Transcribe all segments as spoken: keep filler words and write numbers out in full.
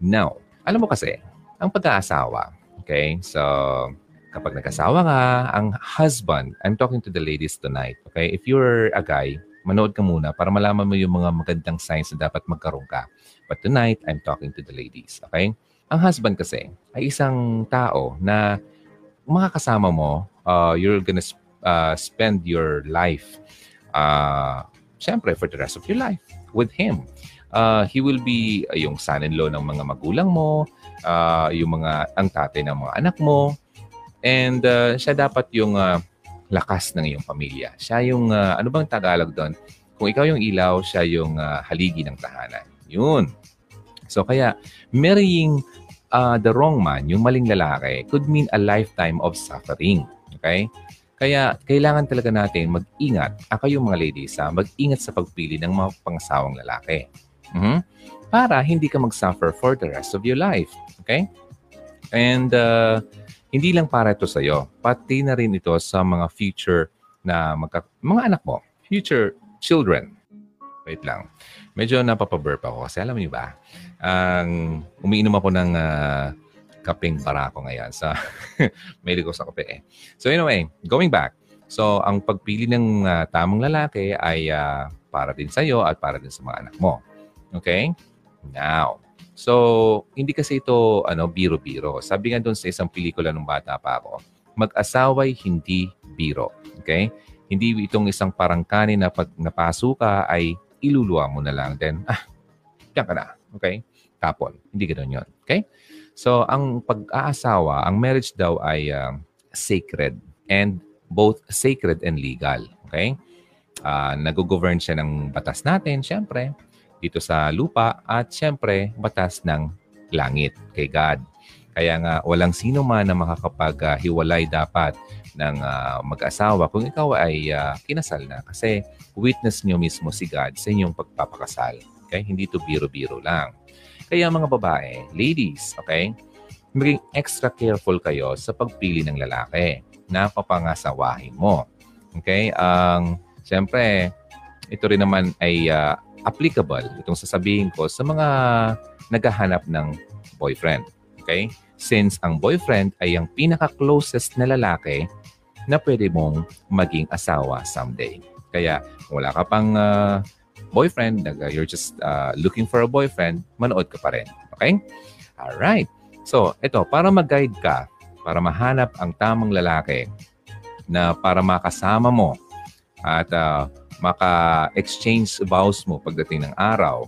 Now, alam mo kasi, ang pag-aasawa, okay? So, kapag nag-asawa ka, ang husband, I'm talking to the ladies tonight, okay? If you're a guy, manood ka muna para malaman mo yung mga magandang signs na dapat magkaroon ka. But tonight, I'm talking to the ladies, okay? Ang husband kasi ay isang tao na mga kasama mo, uh, you're gonna sp- uh, spend your life, uh, siyempre, for the rest of your life with him. Uh, he will be uh, yung son-in-law ng mga magulang mo, uh, yung mga, ang tatay ng mga anak mo, and uh, siya dapat yung uh, lakas ng iyong pamilya. Siya yung, uh, ano bang Tagalog doon? Kung ikaw yung ilaw, siya yung uh, haligi ng tahanan. Yun. So kaya, marrying uh, the wrong man, yung maling lalaki, could mean a lifetime of suffering. Okay? Kaya kailangan talaga natin mag-ingat, ako yung mga ladies, ha, mag-ingat sa pagpili ng mga pangasawang lalaki. Mm-hmm. Para hindi ka mag-suffer for the rest of your life. Okay? And uh, hindi lang para ito sa'yo. Pati na rin ito sa mga future na magka- mga anak mo. Future children. Wait lang. Medyo napapaburp ako kasi alam niyo ba? Ang um, umiinom ako ng uh, kapeng barako ngayon. So, mahilig ako sa kape eh. So anyway, going back. So ang pagpili ng uh, tamang lalaki ay uh, para din sa'yo at para din sa mga anak mo. Okay? Now, so, hindi kasi ito ano biro-biro. Sabi nga doon sa isang pelikula nung bata pa ako, mag-asawa'y hindi biro. Okay? Hindi itong isang parang kanin na pag napaso ka ay iluluwa mo na lang. Then, ah, diyan ka na. Okay? Tapon. Hindi ganoon yun. Okay? So, ang pag-aasawa, ang marriage daw ay uh, sacred and both sacred and legal. Okay? Uh, nag-govern siya ng batas natin, syempre. Dito sa lupa at siyempre batas ng langit kay God. Kaya nga walang sino man na makakapaghiwalay uh, dapat ng uh, mag-asawa kung ikaw ay uh, kinasal na kasi witness niyo mismo si God sa inyong pagpapakasal. Okay? Hindi ito biro-biro lang. Kaya mga babae, ladies, okay? Maging extra careful kayo sa pagpili ng lalaki na papangasawahin mo. Okay? Ang um, siyempre ito rin naman ay uh, applicable itong sasabihin ko sa mga naghahanap ng boyfriend. Okay? Since ang boyfriend ay ang pinaka-closest na lalaki na pwede mong maging asawa someday. Kaya kung wala ka pang uh, boyfriend, you're just uh, looking for a boyfriend, manood ka pa rin. Okay? Alright. So, ito, para mag-guide ka, para mahanap ang tamang lalaki na para makasama mo at uh, maka-exchange vows mo pagdating ng araw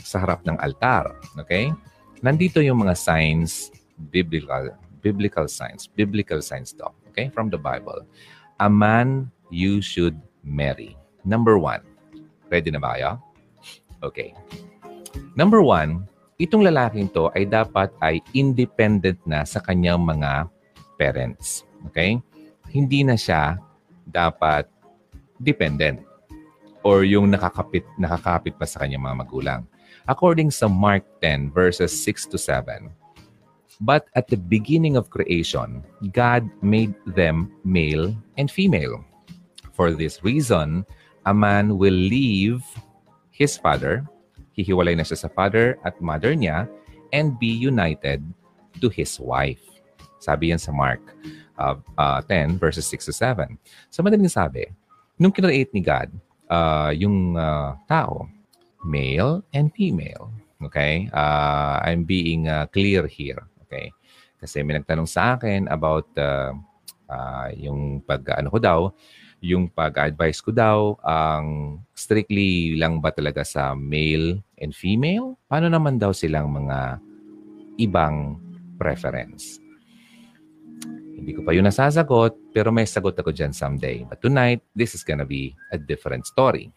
sa harap ng altar. Okay? Nandito yung mga signs, biblical biblical signs. Biblical signs to. Okay? From the Bible. A man you should marry. Number one. Ready na ba kayo? Okay. Number one, itong lalaking to ay dapat ay independent na sa kanyang mga parents. Okay? Hindi na siya dapat dependent or yung nakakapit, nakakapit pa sa kanyang mga magulang. According sa Mark ten verses six to seven, but at the beginning of creation, God made them male and female. For this reason, a man will leave his father, hihiwalay na siya sa father at mother niya, and be united to his wife. Sabi yan sa Mark uh, uh, ten verses six to seven. So madaling sabi, nung kinreate ni God, uh, yung uh, tao, male and female. Okay? Uh, I'm being uh, clear here. Okay? Kasi may nagtanong sa akin about uh, uh, yung pag-ano ko daw, yung pag-advise ko daw, ang um, strictly lang ba talaga sa male and female? Paano naman daw silang mga ibang preference? Hindi ko pa yun nasasagot, pero may sagot ako dyan someday. But tonight, this is gonna be a different story.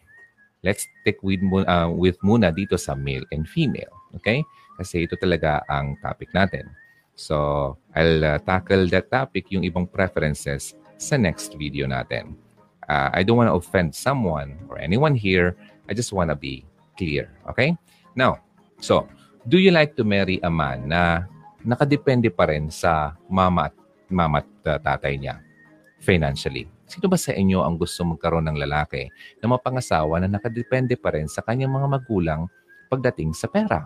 Let's stick with, uh, with muna dito sa male and female. Okay? Kasi ito talaga ang topic natin. So, I'll uh, tackle that topic, yung ibang preferences, sa next video natin. Uh, I don't wanna offend someone or anyone here. I just wanna be clear. Okay? Now, so, do you like to marry a man na nakadepende pa rin sa mama at mama at tatay niya financially? Sino ba sa inyo ang gusto magkaroon ng lalaki na mapangasawa na nakadepende pa rin sa kanyang mga magulang pagdating sa pera?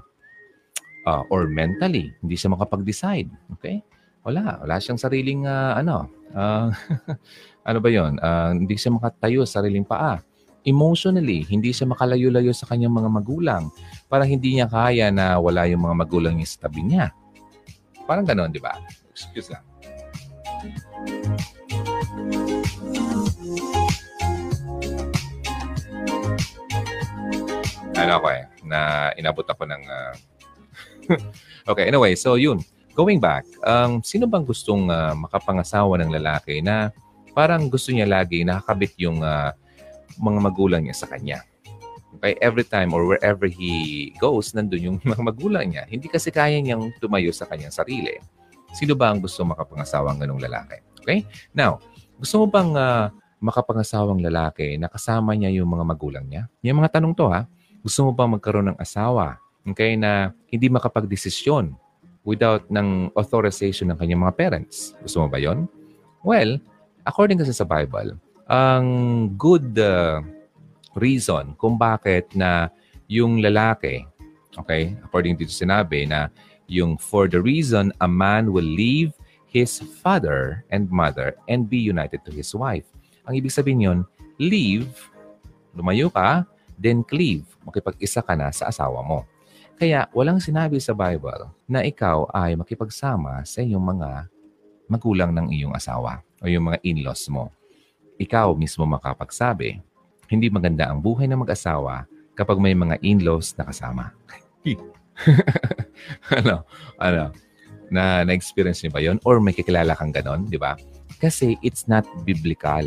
uh, or mentally. Hindi siya makapag-decide. Okay? Wala. Wala siyang sariling, uh, ano, uh, ano ba yun? Uh, hindi siya makatayo sa sariling paa. Emotionally, hindi siya makalayo-layo sa kanyang mga magulang. Parang hindi niya kaya na wala yung mga magulang niya sa tabi niya. Parang ganoon, di ba? Excuse lang. Ano ko eh, na inabot ako ng... Uh... okay, anyway, so yun. Going back, um, sino bang gustong uh, makapangasawa ng lalaki na parang gusto niya lagi nakakabit yung uh, mga magulang niya sa kanya? Okay, every time or wherever he goes, nandun yung mga magulang niya. Hindi kasi kaya niyang tumayo sa kanyang sarili. Sino ba ang gusto makapangasawang ganong lalaki? Okay? Now, gusto mo bang uh, makapangasawang lalaki na kasama niya yung mga magulang niya? Yung mga tanong to ha, gusto mo bang magkaroon ng asawa? Okay, na hindi makapag-desisyon without ng authorization ng kanyang mga parents? Gusto mo ba yon? Well, according kasi sa Bible, ang good... Uh, reason kung bakit na yung lalaki, okay, according dito sinabi na yung for the reason a man will leave his father and mother and be united to his wife. Ang ibig sabihin yun, leave, lumayo ka, then cleave, makipag-isa ka na sa asawa mo. Kaya walang sinabi sa Bible na ikaw ay makipagsama sa iyong mga magulang ng iyong asawa o yung mga in-laws mo. Ikaw mismo makapagsabi. Hindi maganda ang buhay ng mag-asawa kapag may mga in-laws na kasama. ano? Ano? Na, na-experience niyo ba yun? Or may kikilala kang ganon, di ba? Kasi it's not biblical.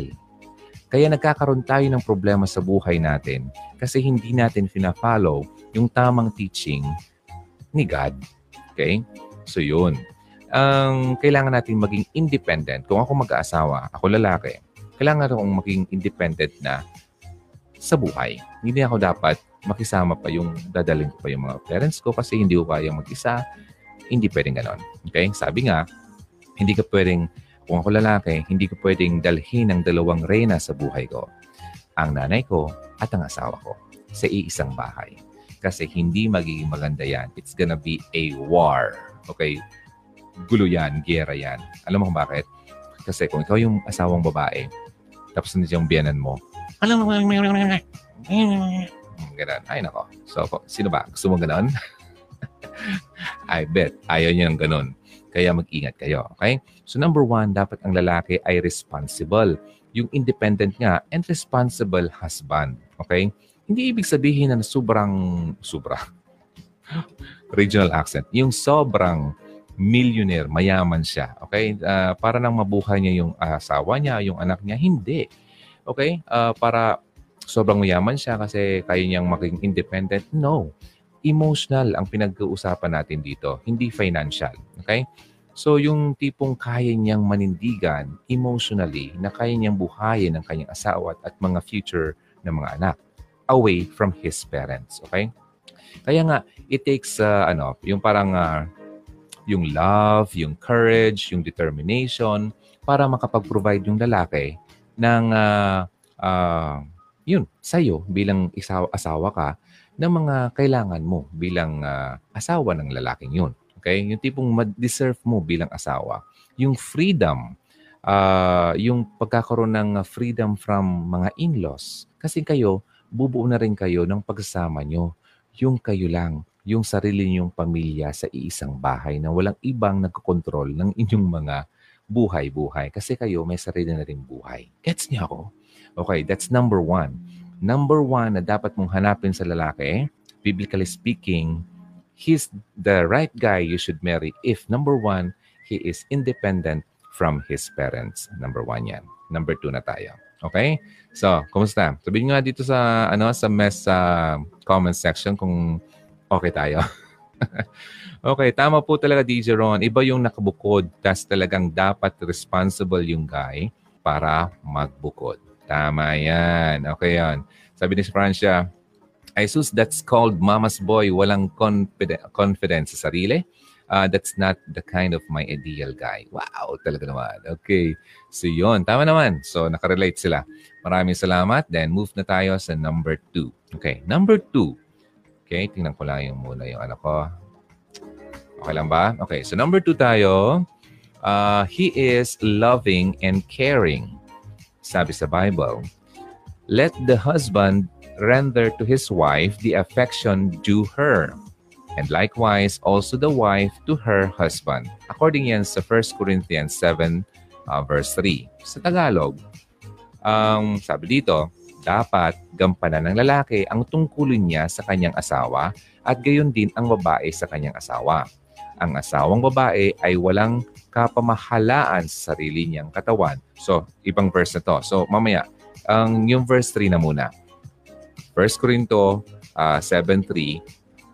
Kaya nagkakaroon tayo ng problema sa buhay natin kasi hindi natin fina-follow yung tamang teaching ni God. Okay? So, yun. Um, kailangan natin maging independent. Kung ako mag-aasawa, ako lalaki, kailangan akong maging independent na sa buhay. Hindi ako dapat makisama pa yung dadalhin ko pa yung mga parents ko kasi hindi ko kaya mag-isa. Hindi pwedeng ganon. Okay? Sabi nga, hindi ka pwedeng, kung ako lalaki, hindi ko pwedeng dalhin ang dalawang reyna sa buhay ko. Ang nanay ko at ang asawa ko sa iisang bahay. Kasi hindi magiging maganda yan. It's gonna be a war. Okay? Gulo yan, giyera yan. Alam mo kung bakit? Kasi kung ikaw yung asawang babae, tapos na siyang biyanan mo, alam mo, ganun. Ay, nako. So, sino ba? Gusto mo ganun? I bet. Ayaw niya ng ganun. Kaya mag-ingat kayo. Okay? So, number one, dapat ang lalaki ay responsible. Yung independent nga and responsible husband. Okay? Hindi ibig sabihin na sobrang, sobra. Regional accent. Yung sobrang millionaire, mayaman siya. Okay? Uh, para nang mabuhay niya yung asawa niya, yung anak niya. Hindi. Okay? Uh, para sobrang mayaman siya kasi kaya niyang maging independent. No. Emotional ang pinag-uusapan natin dito. Hindi financial. Okay? So, yung tipong kaya niyang manindigan emotionally na kaya niyang buhayin ang kanyang asawa at mga future na mga anak away from his parents. Okay? Kaya nga, it takes, uh, ano, yung parang, uh, yung love, yung courage, yung determination para makapag-provide yung lalaki ng, uh, uh, yun, sa'yo bilang isaw, asawa ka ng mga kailangan mo bilang uh, asawa ng lalaking yun. Okay? Yung tipong ma-deserve mo bilang asawa. Yung freedom, uh, yung pagkakaroon ng freedom from mga in-laws. Kasi kayo, bubuo na rin kayo ng pagsasama nyo. Yung kayo lang, yung sarili nyong pamilya sa iisang bahay na walang ibang nagkokontrol ng inyong mga buhay-buhay. Kasi kayo may sarili na rin buhay. Gets niyo ako? Okay, that's number one. Number one na dapat mong hanapin sa lalaki, biblically speaking, he's the right guy you should marry if, number one, he is independent from his parents. Number one yan. Number two na tayo. Okay? So, kumusta? Sabihin nyo nga dito sa, ano, sa mess, uh, comment section kung okay tayo. Okay, tama po talaga D J Ron. Iba yung nakabukod, tas talagang dapat responsible yung guy para magbukod. Tama yan. Okay yan. Sabi ni Francia, I sus, that's called mama's boy. Walang confident, confidence sa sarili. Uh, that's not the kind of my ideal guy. Wow, talaga naman. Okay. So yun, tama naman. So nakarelate sila. Maraming salamat. Then move na tayo sa number two. Okay, number two. Okay, tingnan ko lang yung muna yung ano ko. Okay lang ba? Okay. So number two tayo. Uh, he is loving and caring. Sabi sa Bible, let the husband render to his wife the affection due her, and likewise also the wife to her husband. According yan sa First Corinthians seven, uh, verse three. Sa Tagalog, um, sabi dito, dapat gampanan ng lalaki ang tungkulin niya sa kanyang asawa at gayon din ang babae sa kanyang asawa. Ang asawang babae ay walang kapamahalaan sa sarili niyang katawan. So, ibang verse na to. So, mamaya, ang yung verse three na muna. First Corinto seven three,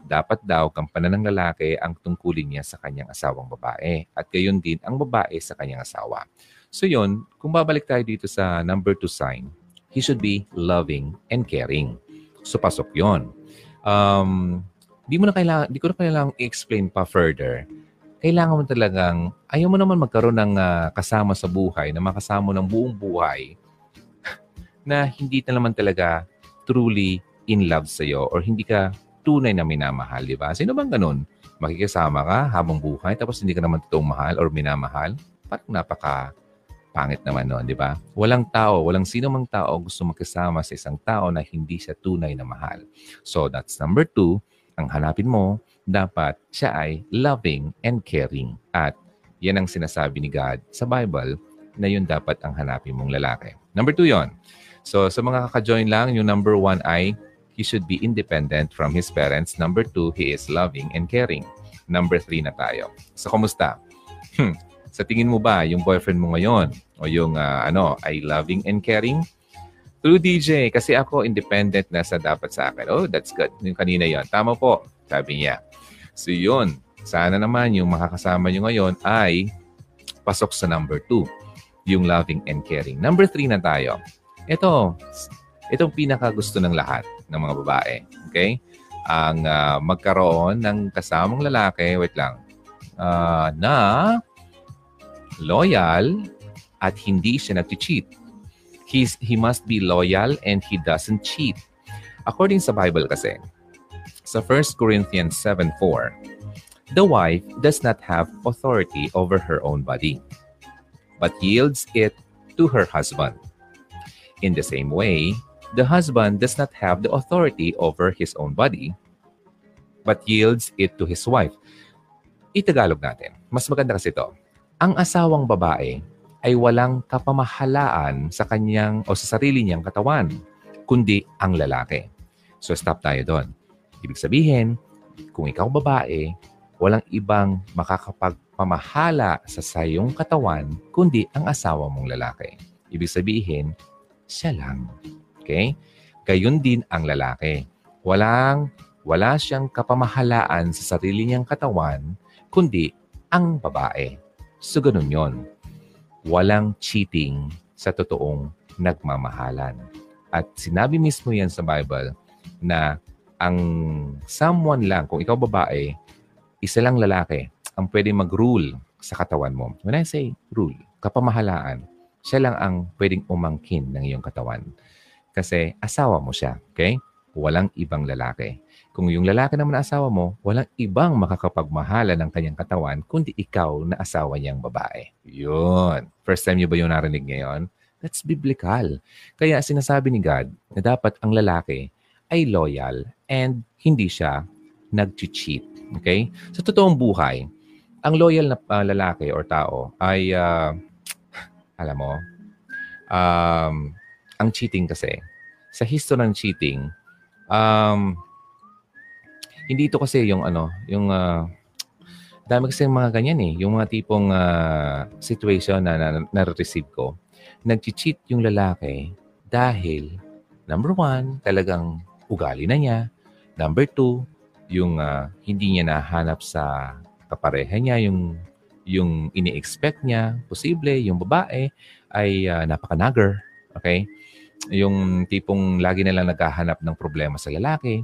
dapat daw kampanan ng lalaki ang tungkulin niya sa kanyang asawang babae at gayon din ang babae sa kanyang asawa. So, yun, kung babalik tayo dito sa number two sign, he should be loving and caring. So, pasok yun. Um... Di mo na kailangan, di ko na kailangan i-explain pa further. Kailangan mo talagang, ayaw mo naman magkaroon ng uh, kasama sa buhay, na makasama ng buong buhay, na hindi na naman talaga truly in love sa'yo or hindi ka tunay na minamahal, di ba? Sino bang ganun? Makikisama ka habang buhay tapos hindi ka naman totoong mahal or minamahal? Parang napaka pangit naman noon, di ba? Walang tao, walang sino mang tao gusto makisama sa isang tao na hindi siya tunay na mahal. So that's number two. Ang hanapin mo, dapat siya ay loving and caring. At yan ang sinasabi ni God sa Bible na yun dapat ang hanapin mong lalaki. Number two yun. So sa mga kaka-join lang, yung number one ay he should be independent from his parents. Number two, he is loving and caring. Number three na tayo. So kumusta? Hmm. Sa tingin mo ba yung boyfriend mo ngayon o yung uh, ano ay loving and caring? True D J, kasi ako independent na sa dapat sa akin. Oh, that's good. Yung kanina yon, tama po, sabi niya. So yun, sana naman yung makakasama nyo ngayon ay pasok sa number two, yung loving and caring. Number three na tayo. Ito, itong pinakagusto ng lahat ng mga babae. Okay? Ang uh, magkaroon ng kasamang lalaki, wait lang, uh, na loyal at hindi siya nag-cheat. He's, he must be loyal and he doesn't cheat. According sa Bible kasi, sa First Corinthians seven four, the wife does not have authority over her own body, but yields it to her husband. In the same way, the husband does not have the authority over his own body, but yields it to his wife. Itagalog natin. Mas maganda kasi ito. Ang asawang babae ay walang kapamahalaan sa kanyang o sa sarili niyang katawan, kundi ang lalaki. So, stop tayo doon. Ibig sabihin, kung ikaw babae, walang ibang makakapagpamahala sa sayong katawan, kundi ang asawa mong lalaki. Ibig sabihin, siya lang. Okay? Gayun din ang lalaki. Walang, wala siyang kapamahalaan sa sarili niyang katawan, kundi ang babae. So, ganun yun. Walang cheating sa totoong nagmamahalan. At sinabi mismo yan sa Bible na ang someone lang, kung ikaw babae, isa lang lalaki ang pwede mag-rule sa katawan mo. When I say rule, kapamahalaan, siya lang ang pwedeng umangkin ng iyong katawan. Kasi asawa mo siya, okay? Walang ibang lalaki. Kung yung lalaki naman na asawa mo, walang ibang makakapagmahala ng kanyang katawan kundi ikaw na asawa niyang babae. Yun. First time niyo ba yung narinig ngayon? That's biblical. Kaya sinasabi ni God na dapat ang lalaki ay loyal and hindi siya nag-cheat. Okay? Sa totoong buhay, ang loyal na uh, lalaki or tao ay, uh, alam mo, um, ang cheating kasi, sa history ng cheating, um... hindi ito kasi yung ano, yung uh, dami kasi mga ganyan eh. Yung mga tipong uh, situation na na-receive ko. Nag-cheat yung lalaki dahil number one, talagang ugali na niya. Number two, yung uh, hindi niya nahanap sa kapareha niya. Yung, yung ini-expect niya, posible, yung babae ay uh, napaka-nagger. Okay? Yung tipong lagi na lang naghahanap ng problema sa lalaki.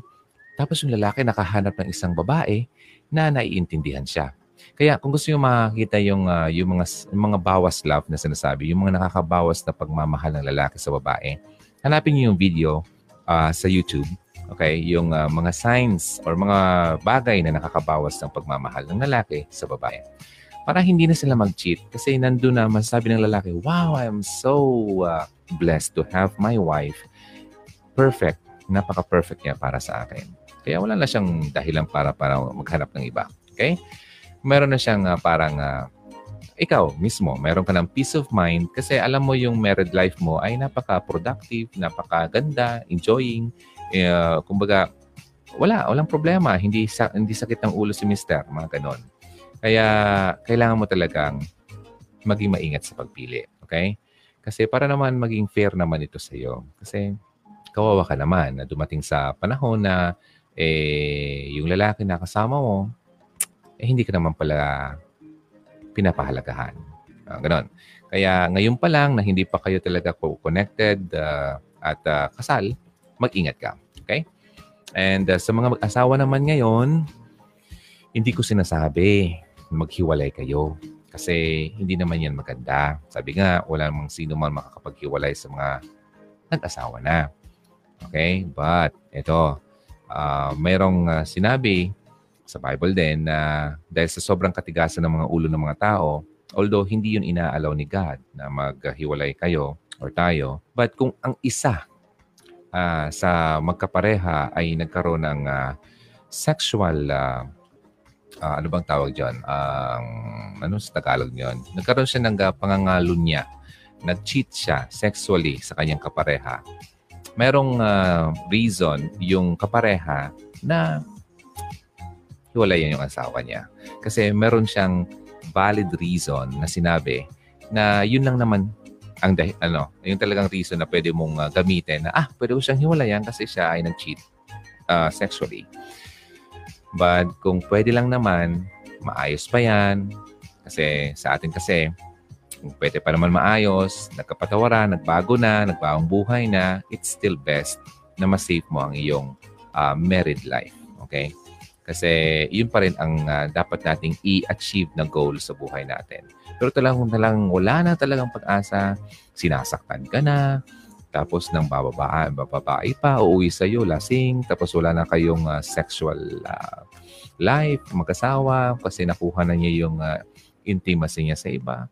Tapos yung lalaki nakahanap ng isang babae na naiintindihan siya. Kaya kung gusto nyo makakita yung, uh, yung, mga, yung mga bawas love na sinasabi, yung mga nakakabawas na pagmamahal ng lalaki sa babae, hanapin nyo yung video uh, sa YouTube Okay, yung uh, mga signs or mga bagay na nakakabawas ng pagmamahal ng lalaki sa babae. Para hindi na sila mag-cheat kasi nandun na masasabi ng lalaki, wow, I am so uh, blessed to have my wife. Perfect. Napaka-perfect niya para sa akin. Kaya wala na siyang dahilan para, para maghanap ng iba. Okay? Meron na siyang uh, parang uh, ikaw mismo. Meron ka ng peace of mind kasi alam mo yung married life mo ay napaka-productive, napaka-ganda, enjoying. Uh, kumbaga, wala. Walang problema. Hindi, sa- hindi sakit ng ulo si mister. Mga ganon. Kaya kailangan mo talagang maging maingat sa pagpili. Okay? Kasi para naman maging fair naman ito sa iyo. Kasi kawawa ka naman na dumating sa panahon na eh, yung lalaki na kasama mo, eh, hindi ka naman pala pinapahalagahan. Uh, ganon. Kaya ngayon pa lang na hindi pa kayo talaga connected uh, at uh, kasal, mag-ingat ka. Okay? And uh, sa mga mag-asawa naman ngayon, hindi ko sinasabi maghiwalay kayo kasi hindi naman yan maganda. Sabi nga, wala namang sino man makakapaghiwalay sa mga nag-asawa na. Okay? But, ito, uh, mayroong uh, sinabi sa Bible din na uh, dahil sa sobrang katigasan ng mga ulo ng mga tao, although hindi yun inaalaw ni God na maghiwalay kayo or tayo, but kung ang isa uh, sa magkapareha ay nagkaroon ng uh, sexual, uh, uh, ano bang tawag dyan? Uh, ano sa Tagalog yun? Nagkaroon siya ng uh, pangangalunya. Nag-cheat siya sexually sa kanyang kapareha. Merong uh, reason yung kapareha na hiwalayan yung asawa niya. Kasi meron siyang valid reason na sinabi na yun lang naman ang dahil, ano, yung talagang reason na pwede mong uh, gamitin na ah, pwede ko siyang hiwalayan kasi siya ay nag-cheat uh, sexually. But kung pwede lang naman, maayos pa yan. Kasi sa atin kasi, kung pwede pa naman maayos, nagkapatawaran, nagbago na, nagbagong buhay na, it's still best na ma-save mo ang iyong uh, married life. Okay? Kasi yun pa rin ang uh, dapat nating i-achieve na goal sa buhay natin. Pero talagang, talagang wala na talagang pag-asa, sinasaktan ka na, tapos nang bababaan, bababae pa, uuwi sa'yo, lasing, tapos wala na kayong uh, sexual uh, life, mag-asawa, kasi nakuha na niya yung uh, intimacy niya sa iba.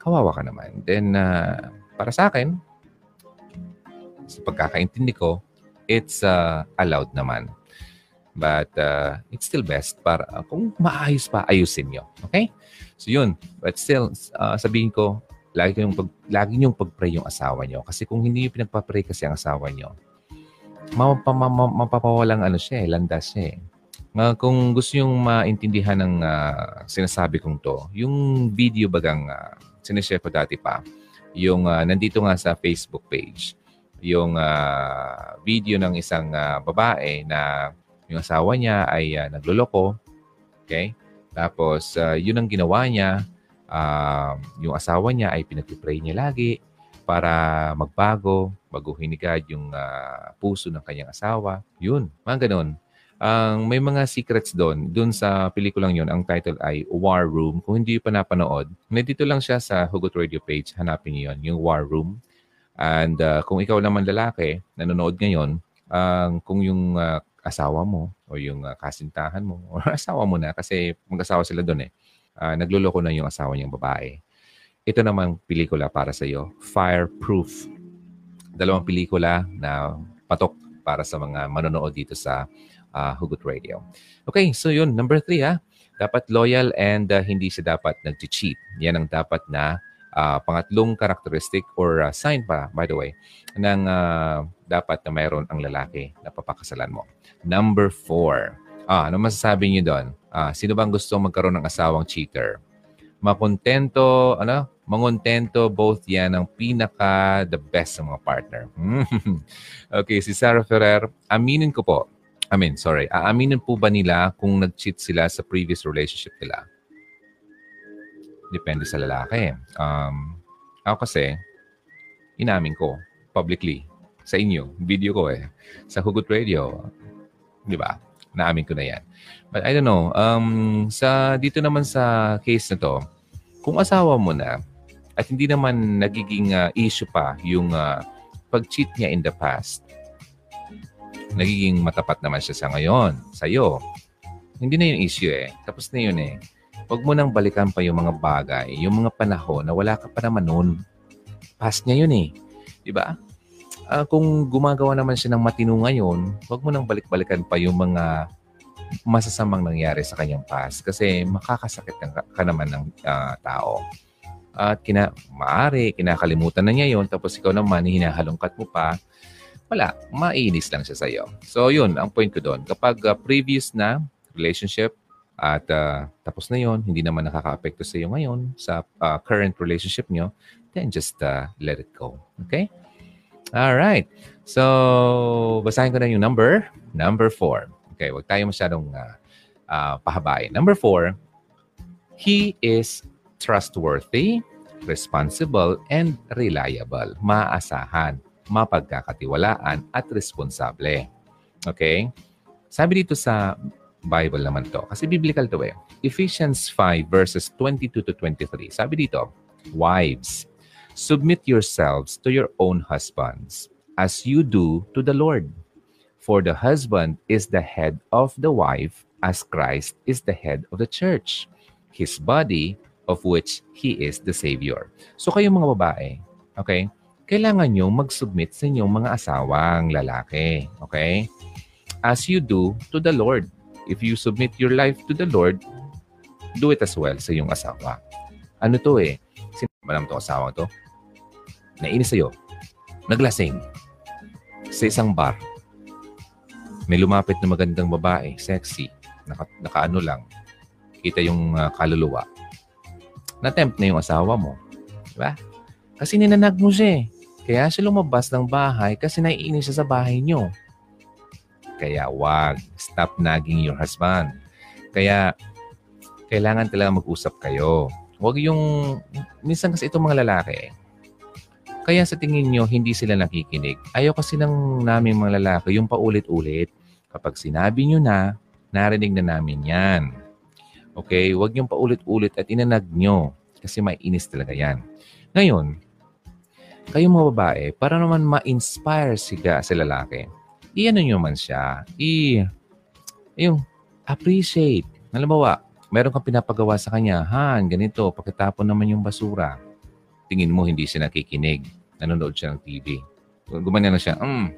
Kawawa ka naman. Then, uh, para sa akin, sa pagkakaintindi ko, it's uh, allowed naman. But, uh, it's still best para uh, kung maayos pa, ayusin nyo. Okay? So, yun. But still, uh, sabihin ko, lagi niyong pag, lagi niyong pag-pray yung asawa nyo. Kasi kung hindi nyo pinagpa-pray kasi ang asawa nyo, mapapawalang ano siya eh, landas siya eh. Uh, kung gusto nyo maintindihan ng uh, sinasabi kong to, yung video bagang... Uh, sinishare ko dati pa, yung uh, nandito nga sa Facebook page, yung uh, video ng isang uh, babae na yung asawa niya ay uh, nagloloko. Okay? Tapos, uh, yun ang ginawa niya. Uh, yung asawa niya ay pinag-pray niya lagi para magbago, baguhin ni God yung uh, puso ng kanyang asawa. Yun, mga ganun. Ang uh, may mga secrets doon. Doon sa pelikulang yon, ang title ay War Room. Kung hindi pa napanood, nandito lang siya sa Hugot Radio page. Hanapin niyo yon, yung War Room. And uh, kung ikaw naman lalaki, nanonood ngayon, uh, kung yung uh, asawa mo o yung uh, kasintahan mo o asawa mo na, kasi mag-asawa sila doon eh, uh, nagluloko na yung asawa niyang babae. Ito namang pelikula para sa iyo, Fireproof. Dalawang pelikula na patok para sa mga manonood dito sa Uh, Hugot Radio. Okay, so yun. Number three, ha. Dapat loyal and uh, hindi siya dapat nag-cheat. Yan ang dapat na uh, pangatlong characteristic or uh, sign pa, by the way, ng uh, dapat na mayroon ang lalaki na papakasalan mo. Number four. Ah, ano masasabi niyo doon? Ah, sino bang gusto magkaroon ng asawang cheater? Makontento, ano? Mangontento, both yan ang pinaka the best ng mga partner. Okay, si Sarah Ferrer, aminin ko po, I mean, sorry. Aaminin po ba nila kung nag-cheat sila sa previous relationship nila? Depende sa lalaki. Um, ako kasi, inamin ko publicly sa inyo. Video ko eh. Sa Hugot Radio. Di ba? Naamin ko na yan. But I don't know. Um, sa, dito naman sa case na to, kung asawa mo na at hindi naman nagiging uh, issue pa yung uh, pag-cheat niya in the past, nagiging matapat naman siya sa ngayon, sa'yo. Hindi na yung issue eh. Tapos na yun eh. Huwag mo nang balikan pa yung mga bagay, yung mga panahon na wala ka pa naman noon. Past niya yun eh. Diba? Uh, kung gumagawa naman siya ng matino ngayon, huwag mo nang balik-balikan pa yung mga masasamang nangyari sa kanyang past. Kasi makakasakit ka, ka naman ng uh, tao. At kina, maaari, kinakalimutan na niya yun. Tapos ikaw naman, hinahalongkat mo pa. Wala, mainis lang siya sa'yo. So yun, ang point ko doon. Kapag uh, previous na relationship, at uh, tapos na yon, hindi naman nakaka-apekto sa iyo ngayon sa uh, current relationship nyo, then just uh, let it go. Okay? Alright. So, basahin ko na yung number. Number four. Okay, wag tayo masyadong uh, uh, pahabain. Number four, he is trustworthy, responsible, and reliable. Maasahan, mapagkakatiwalaan, at responsable. Okay? Sabi dito sa Bible naman to. Kasi biblical to eh. Ephesians five verses twenty-two to twenty-three. Sabi dito, wives, submit yourselves to your own husbands as you do to the Lord. For the husband is the head of the wife as Christ is the head of the church, his body of which he is the Savior. So kayong mga babae, okay? Kailangan nyo mag-submit sa inyong mga asawang lalaki, okay? As you do to the Lord. If you submit your life to the Lord, do it as well sa iyong asawa. Ano to eh? Sino naman itong asawa to? Nainis sa'yo. Naglasing. Sa isang bar. May lumapit na magandang babae. Sexy. Naka, nakaano lang. Kita yung uh, kaluluwa. Natempt na yung asawa mo. Diba? Kasi ninanag mo siya eh. Kaya siya lumabas ng bahay kasi naiinis siya sa bahay niyo. Kaya wag, stop nagging your husband. Kaya, kailangan talaga mag-usap kayo. Wag yung, minsan kasi itong mga lalaki. Kaya sa tingin nyo, hindi sila nakikinig. Ayaw kasi ng namin mga lalaki, yung paulit-ulit. Kapag sinabi nyo na, narinig na namin yan. Okay, wag yung paulit-ulit at inanag nyo. Kasi maiinis talaga yan. Ngayon, kayong mga babae, para naman ma-inspire siya sa lalaki. I-ano nyo man siya, i- yung appreciate. Halimbawa, meron kang pinapagawa sa kanya, han, ganito, pakitapon naman yung basura. Tingin mo, hindi siya nakikinig. Nanonood siya ng T V. Gumanyan na siya, mm.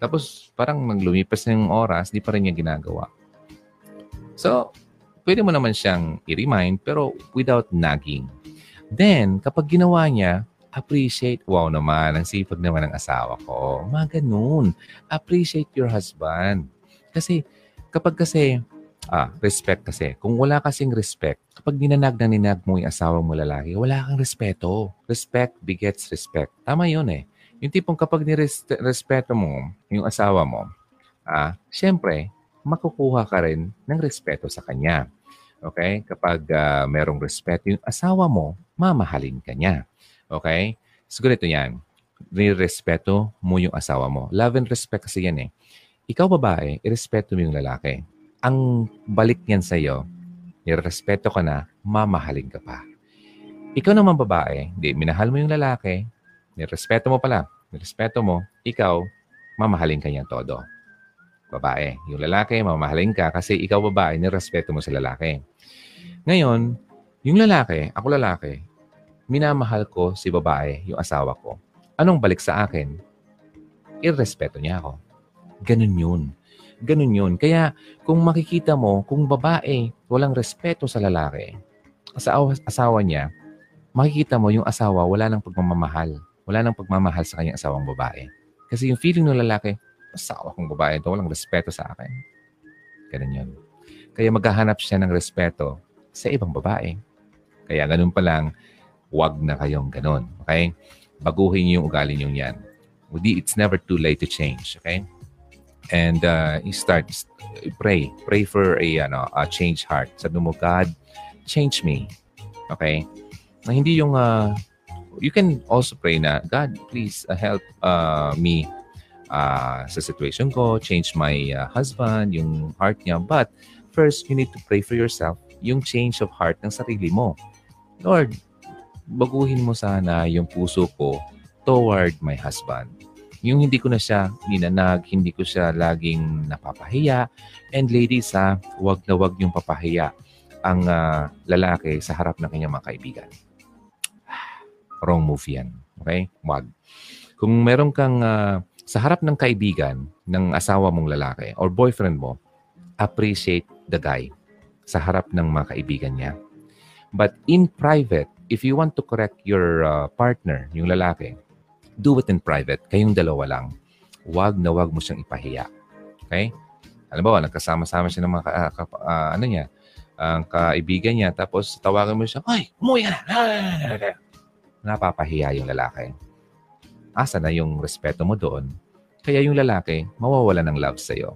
Tapos, parang naglumipas na yung oras, di pa rin niya ginagawa. So, pwede mo naman siyang i-remind, pero without nagging. Then, kapag ginawa niya, appreciate, wow naman, ang sipag naman ng asawa ko. Mga ganun. Appreciate your husband. Kasi, kapag kasi, ah, respect kasi. Kung wala kasing respect, kapag ninanag na ninag mo yung asawa mo lalaki, wala kang respeto. Respect begets respect. Tama yun eh. Yung tipong kapag nirespeto mo yung asawa mo, ah, syempre, makukuha ka rin ng respeto sa kanya. Okay? Kapag uh, merong respeto yung asawa mo, mamahalin ka niya. Okay? So, ganito yan. Nirespeto mo yung asawa mo. Love and respect kasi yan eh. Ikaw, babae, irespeto mo yung lalaki. Ang balik niyan sa'yo, nirespeto ka na, mamahalin ka pa. Ikaw naman, babae, di, minahal mo yung lalaki, nirespeto mo pala, nirespeto mo, ikaw, mamahalin ka niyan todo. Babae, yung lalaki, mamahalin ka kasi ikaw, babae, nirespeto mo sa lalaki. Ngayon, yung lalaki, ako lalaki, minamahal ko si babae, yung asawa ko. Anong balik sa akin? Irrespeto niya ako. Ganun yun. Ganun yun. Kaya kung makikita mo, kung babae walang respeto sa lalaki, sa asawa niya, makikita mo yung asawa wala ng pagmamahal. Wala ng pagmamahal sa kanyang asawang babae. Kasi yung feeling ng lalaki, asawa kong babae ito, walang respeto sa akin. Ganun yun. Kaya maghahanap siya ng respeto sa ibang babae. Kaya ganun pa lang, wag na kayong ganun. Okay? Baguhin niyo yung ugali niyo yan. It's never too late to change. Okay? And uh, you start, pray. Pray for a, ano, a change heart. Sabi mo, God, change me. Okay? Na hindi yung, uh, you can also pray na, God, please uh, help uh, me uh, sa situation ko. Change my uh, husband, yung heart niya. But first, you need to pray for yourself. Yung change of heart ng sarili mo. Lord, baguhin mo sana yung puso ko toward my husband. yung hindi ko na siya ninanag, hindi ko siya laging napapahiya. And ladies, ha, wag na wag yung papahiya ang uh, lalaki sa harap ng kanyang mga kaibigan. Wrong move yan. Okay? Wag. Kung meron kang uh, sa harap ng kaibigan ng asawa mong lalaki or boyfriend mo, appreciate the guy sa harap ng mga kaibigan niya. But in private, if you want to correct your uh, partner, yung lalaki, do it in private. Kayong dalawa lang. Huwag na huwag mo siyang ipahiya. Okay? Alam ba, nagkasama-sama siya ng mga uh, ka, uh, ano niya, ang uh, kaibigan niya. Tapos tawagan mo siya, "Ay, umuwi ka na!" Napapahiya yung lalaki. Asa na yung respeto mo doon? Kaya yung lalaki, mawawala ng love sa'yo.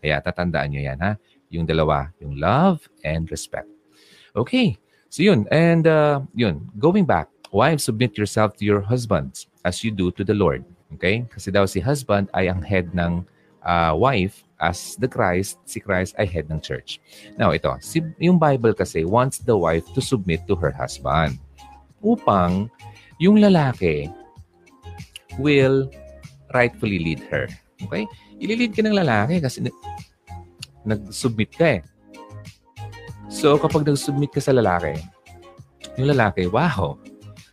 Kaya tatandaan nyo yan, ha? Yung dalawa, yung love and respect. Okay. So yun. And uh, yun, going back, wives, submit yourself to your husbands as you do to the Lord. Okay? Kasi daw si husband ay ang head ng uh, wife as the Christ, si Christ ay head ng church. Now, ito, si, yung Bible kasi wants the wife to submit to her husband upang yung lalaki will rightfully lead her. Okay? Ililid ka ng lalaki kasi nag-submit ka eh. So, kapag nag-submit ka sa lalaki, yung lalaki, wow,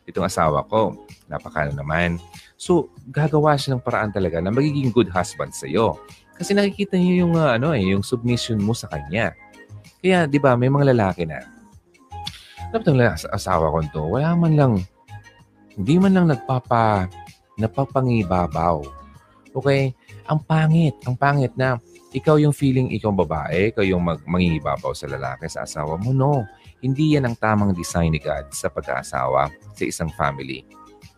itong asawa ko, napakano naman. So, gagawa siya ng paraan talaga na magiging good husband sa iyo. Kasi nakikita niyo yung, uh, ano, eh, yung submission mo sa kanya. Kaya, di ba, may mga lalaki na, dapat ang asawa ko ito, wala man lang, hindi man lang nagpapa, napapangibabaw. Okay? Ang pangit, ang pangit na ikaw yung feeling ikaw babae, ikaw yung mag- mangibabaw sa lalaki, sa asawa mo. No. Hindi yan ang tamang design ni God sa pag-aasawa sa isang family.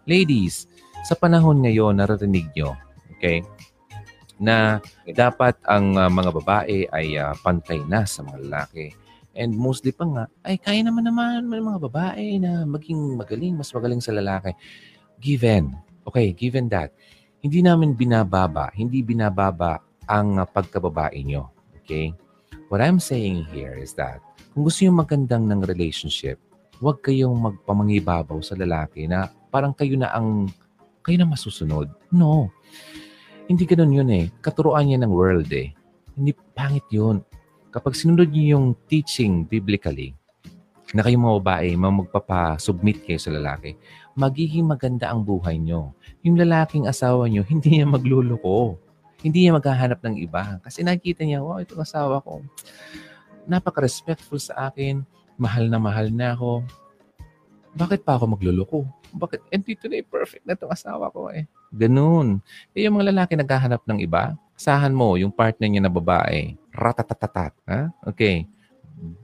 Ladies, sa panahon ngayon, naririnig nyo, okay, na dapat ang uh, mga babae ay uh, pantay na sa mga lalaki. And mostly pa nga, ay kaya naman naman ng mga babae na maging magaling, mas magaling sa lalaki. Given, okay, given that, hindi namin binababa, hindi binababa ang uh, pagkababae nyo, okay? What I'm saying here is that kung gusto yung magandang ng relationship, huwag kayong magpamangibabaw sa lalaki na parang kayo na ang, kayo na masusunod. No. Hindi ganun yun eh. Katuroan niya ng world eh. Hindi pangit yun. Kapag sinunod niyo yung teaching biblically, na kayong mga babae, magpapasubmit kayo sa lalaki, magiging maganda ang buhay nyo. Yung lalaking asawa nyo, hindi niya magluloko. Hindi niya maghahanap ng iba. Kasi nakita niya, wow, itong asawa ko, napaka-respectful sa akin. Mahal na mahal na ako. Bakit pa ako magluloko? Bakit? And dito na perfect na itong asawa ko eh. Ganun. E yung mga lalaki naghahanap ng iba, asahan mo yung partner niya na babae. Ratatatatat. Ha? Okay.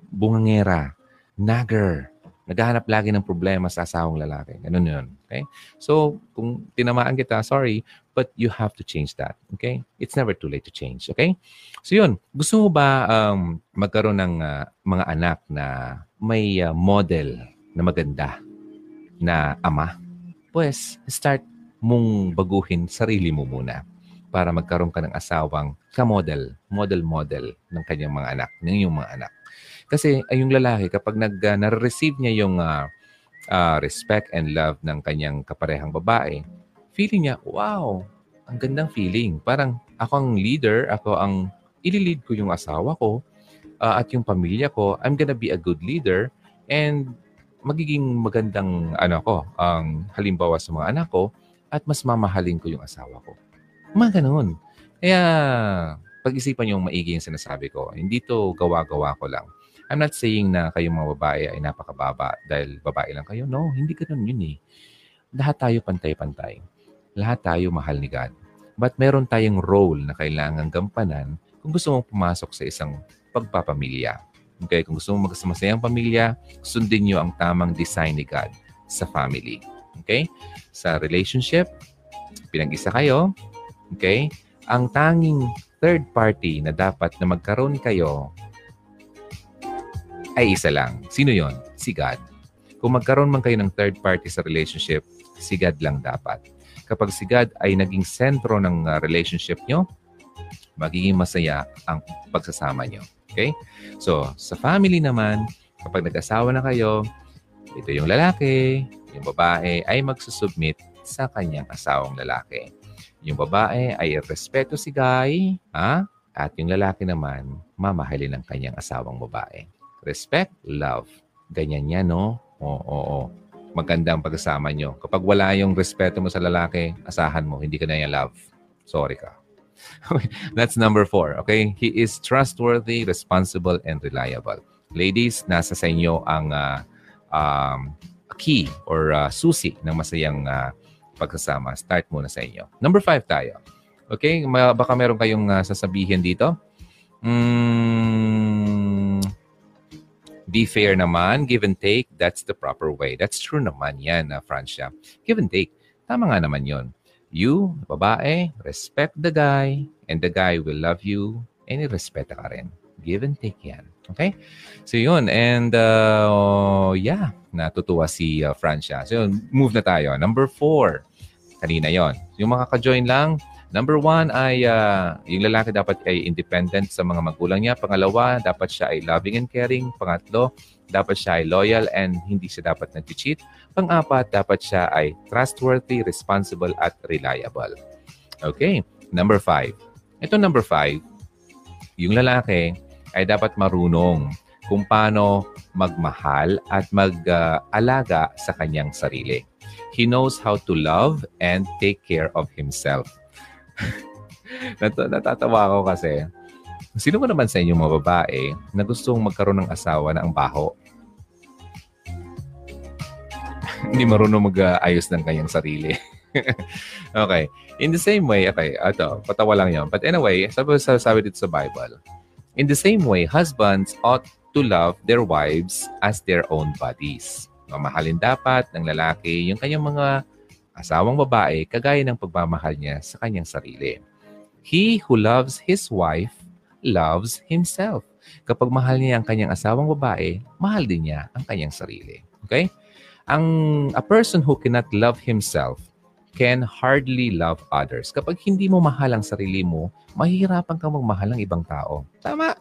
Bungangera. Nagger. Naghahanap lagi ng problema sa asawang lalaki. Ganun yun. Okay? So, kung tinamaan kita, sorry, but you have to change that. Okay? It's never too late to change. Okay? So, yun. Gusto mo ba um, magkaroon ng uh, mga anak na may uh, model na maganda na ama? Pues, start mong baguhin sarili mo muna para magkaroon ka ng asawang kamodel, model-model ng kanyang mga anak, ng iyong mga anak. Kasi ay yung lalaki, kapag nag, uh, na-receive niya yung uh, uh, respect and love ng kanyang kaparehang babae, feeling niya, wow, ang gandang feeling. Parang ako ang leader, ako ang ililid ko yung asawa ko uh, at yung pamilya ko. I'm gonna be a good leader and magiging magandang ano ko, ang halimbawa sa mga anak ko at mas mamahalin ko yung asawa ko. Mga ganun. Kaya pag-isipan yung maigi yung sinasabi ko. Hindi to gawa-gawa ko lang. I'm not saying na kayong mga babae ay napakababa dahil babae lang kayo. No, hindi ganun yun eh. Lahat tayo pantay-pantay. Lahat tayo mahal ni God. But meron tayong role na kailangang gampanan kung gusto mong pumasok sa isang pagpapamilya. Okay? Kung gusto mong magkasamasayang pamilya, sundin nyo ang tamang design ni God sa family. Okay? Sa relationship, pinag-isa kayo. Okay? Ang tanging third party na dapat na magkaroon kayo ay isa lang. Sino yon? Si God. Kung magkaroon man kayo ng third party sa relationship, si God lang dapat. Kapag si God ay naging sentro ng relationship nyo, magiging masaya ang pagsasama nyo. Okay? So, sa family naman, kapag nag-asawa na kayo, ito yung lalaki, yung babae ay magsusubmit sa kanyang asawang lalaki. Yung babae ay respeto si guy, ha? At yung lalaki naman, mamahalin ang kanyang asawang babae. Respect, love. Ganyan yan, no? Oo, oo, oo. Maganda ang pagkasama nyo. Kapag wala yung respeto mo sa lalaki, asahan mo, hindi ka na yung love. Sorry ka. That's number four, okay? He is trustworthy, responsible, and reliable. Ladies, nasa sa inyo ang uh, um, key or uh, susi ng masayang uh, pagkasama. Start muna sa inyo. Number five tayo. Okay? Baka meron kayong uh, sasabihin dito. Mm, be fair naman. Give and take. That's the proper way. That's true naman yan, uh, Francia. Give and take. Tama nga naman yon. You, babae, respect the guy and the guy will love you and irespeta ka rin. Give and take yan. Okay? So yun. And uh, oh, yeah, natutuwa si uh, Francia. So yun, move na tayo. Number four. Kanina yon. Yung makaka-join lang. Number one ay uh, yung lalaki dapat ay independent sa mga magulang niya. Pangalawa, dapat siya ay loving and caring. Pangatlo, dapat siya ay loyal and hindi siya dapat nag-cheat. Pang-apat, dapat siya ay trustworthy, responsible, at reliable. Okay, number five. Ito number five, yung lalaki ay dapat marunong kung paano magmahal at mag-alaga uh, sa kanyang sarili. He knows how to love and take care of himself. Nat- natatawa ako kasi sino ba naman sa inyong mga babae na gustong magkaroon ng asawa na ang baho? Hindi marunong mag-ayos ng kanyang sarili. Okay. In the same way, okay, ato, patawa lang yan. But anyway, sabi, sabi dito sa Bible, in the same way, husbands ought to love their wives as their own bodies. Mamahalin dapat ng lalaki yung kanyang mga asawang babae kagaya ng pagmamahal niya sa kanyang sarili. He who loves his wife loves himself. Kapag mahal niya ang kanyang asawang babae, mahal din niya ang kanyang sarili. Okay? Ang a person who cannot love himself can hardly love others. Kapag hindi mo mahal ang sarili mo, mahihirapan kang magmahal ng ibang tao. Tama?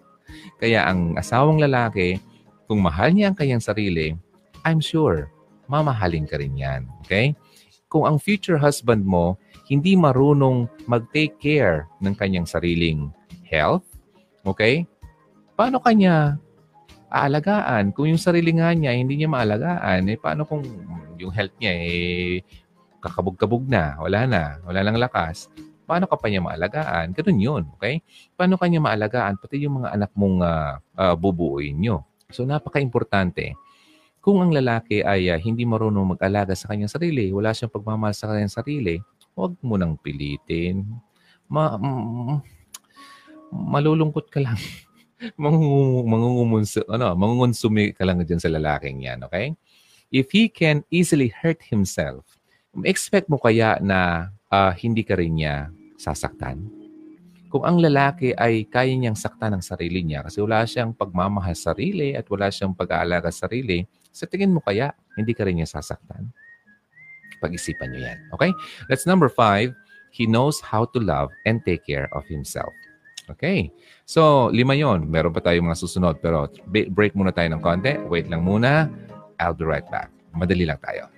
Kaya ang asawang lalaki, kung mahal niya ang kanyang sarili, I'm sure, mamahalin ka rin yan. Okay? Kung ang future husband mo hindi marunong mag-take care ng kanyang sariling health, okay? Paano kanya aalagaan? Kung yung sarili nga niya hindi niya maalagaan, eh paano kung yung health niya eh kakabog-kabog na, wala na, wala lang lakas? Paano ka pa niya maalagaan? Ganun yun, okay? Paano kanya maalagaan pati yung mga anak mong uh, uh, bubuuin nyo? So napaka-importante. Kung ang lalaki ay uh, hindi marunong mag-alaga sa kanyang sarili, wala siyang pagmamahal sa kanyang sarili, huwag mo nang pilitin. Ma- mm, malulungkot ka lang. Mangungu- mangungumunso- ano, mangungunsumi ka lang dyan sa lalaking yan, okay? If he can easily hurt himself, expect mo kaya na uh, hindi ka rin niya sasaktan? Kung ang lalaki ay kaya niyang saktan ang sarili niya kasi wala siyang pagmamahal sa sarili at wala siyang pag-aalaga sa sarili, sa tingin mo kaya, hindi ka rin niya sasaktan? Pag-isipan niyo yan. Okay? That's number five. He knows how to love and take care of himself. Okay? So, lima yon. Meron pa tayong mga susunod. Pero break muna tayo ng konti. Wait lang muna. I'll be right back. Madali lang tayo.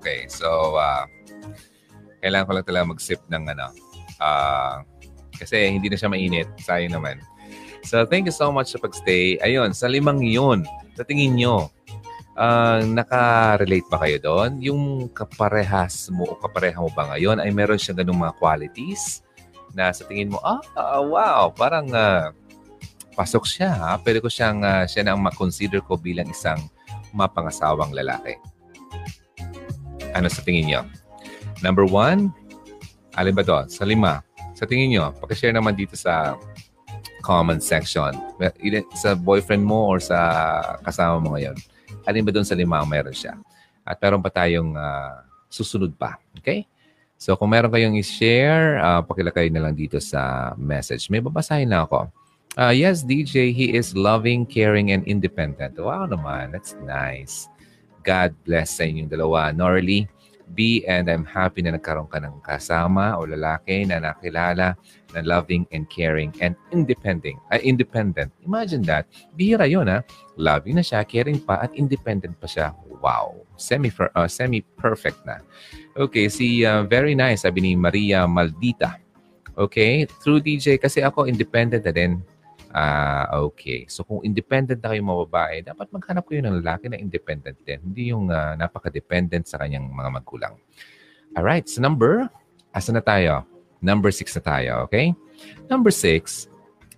Okay, so uh, kailangan ko lang talaga mag-sip ng ano. Uh, kasi hindi na siya mainit. Sayang naman. So, thank you so much sa pag-stay. Ayun, sa limang yun, sa tingin nyo, uh, naka-relate ba kayo doon? Yung kaparehas mo o kapareha mo ba ngayon ay meron siyang ganung mga qualities na sa tingin mo, ah, uh, wow, parang uh, pasok siya. Ha? Pwede ko siyang, uh, siya na ang makonsider ko bilang isang mapangasawang lalaki. Ano sa tingin nyo? Number one, alin ba to? Sa lima. Sa tingin nyo, pakishare naman dito sa comment section. Sa boyfriend mo or sa kasama mo ngayon. Alin ba doon sa lima ang meron siya? At meron pa tayong uh, susunod pa. Okay? So kung meron kayong i-share, uh, pakilagay na lang dito sa message. May babasahin na ako. Uh, yes, D J, he is loving, caring, and independent. Wow naman, that's nice. God bless sa inyong dalawa. Norly B, and I'm happy na nagkaroon ka ng kasama o lalaki na nakilala na loving and caring and independent. Uh, independent. Imagine that. Bihira yun, ha? Loving na siya, caring pa, at independent pa siya. Wow. Semi, uh, semi-perfect na. Okay, si uh, very nice, sabi ni Maria Maldita. Okay, through D J, kasi ako independent na din. Ah, uh, okay. So kung independent na kayo mga babae, dapat maghanap kayo ng lalaki na independent din. Hindi yung uh, napaka-dependent sa kanyang mga magulang. Alright, so number, asa na tayo? Number six na tayo, okay? Number six,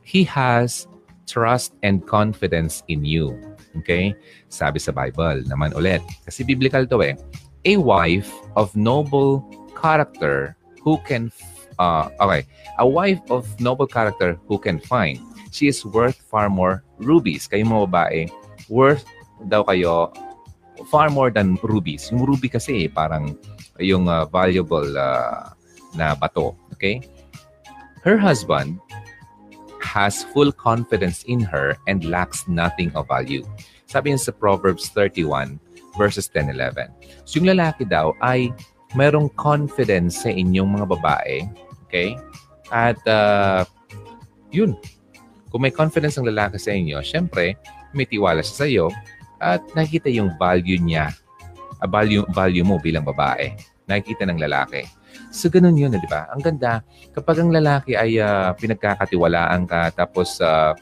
he has trust and confidence in you. Okay? Sabi sa Bible naman ulit. Kasi biblical to eh. A wife of noble character who can... Uh, okay. A wife of noble character who can find. She is worth far more rubies. Kayo mga babae, worth daw kayo far more than rubies. Yung ruby kasi parang yung uh, valuable uh, na bato. Okay? Her husband has full confidence in her and lacks nothing of value. Sabi niya sa Proverbs thirty-one, verses ten to eleven. So yung lalaki daw ay mayroong confidence sa inyong mga babae. Okay? At uh, yun. Kung may confidence ng lalaki sa inyo, syempre, may tiwala siya sa iyo at nakikita yung value niya, a value, value mo bilang babae. Nakikita ng lalaki. So, ganun yun, di ba? Ang ganda, kapag ang lalaki ay uh, pinagkakatiwalaan ka, tapos uh,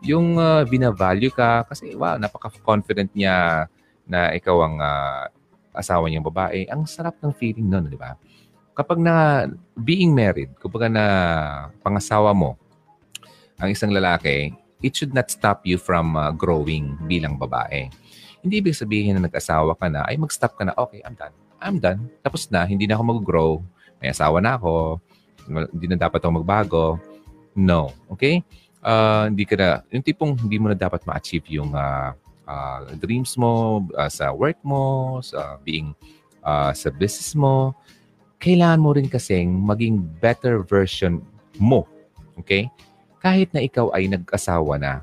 yung uh, binavalue ka, kasi wow, napaka-confident niya na ikaw ang uh, asawa niyang babae. Ang sarap ng feeling nun, di ba? Kapag na being married, kapag na pangasawa mo, ang isang lalaki, it should not stop you from uh, growing bilang babae. Hindi ibig sabihin na nag-asawa ka na, ay mag-stop ka na, okay, I'm done. I'm done. Tapos na, hindi na ako mag-grow. May asawa na ako. Hindi na dapat ako magbago. No. Okay? Uh, hindi ka na, yung tipong hindi mo na dapat ma-achieve yung uh, uh, dreams mo, uh, sa work mo, sa being, uh, sa business mo. Kailangan mo rin kasing maging better version mo. Okay? Kahit na ikaw ay nag-asawa na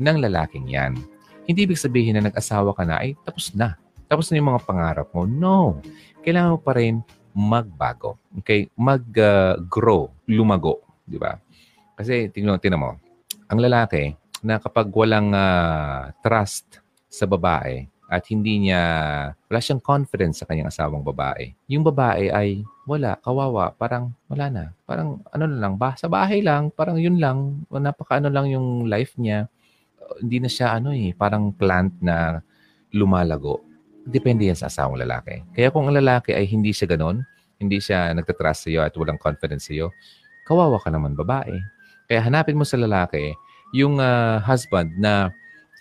ng lalaking yan. Hindi ibig sabihin na nag-asawa ka na ay tapos na. Tapos na yung mga pangarap mo. No. Kailangan mo pa rin magbago. Okay? Mag-grow. Uh, lumago. Di ba? Kasi, tingnan mo, ang lalaki na kapag walang uh, trust sa babae at hindi niya, wala siyang confidence sa kanyang asawang babae, yung babae ay wala, kawawa, parang wala na. Parang ano na lang, ba, sa bahay lang, parang yun lang, napaka ano lang yung life niya. Uh, hindi na siya ano eh, parang plant na lumalago. Depende yan sa asawang lalaki. Kaya kung ang lalaki ay hindi siya ganun, hindi siya nagtatrust sa iyo at walang confidence sa iyo, kawawa ka naman babae. Kaya hanapin mo sa lalaki yung uh, husband na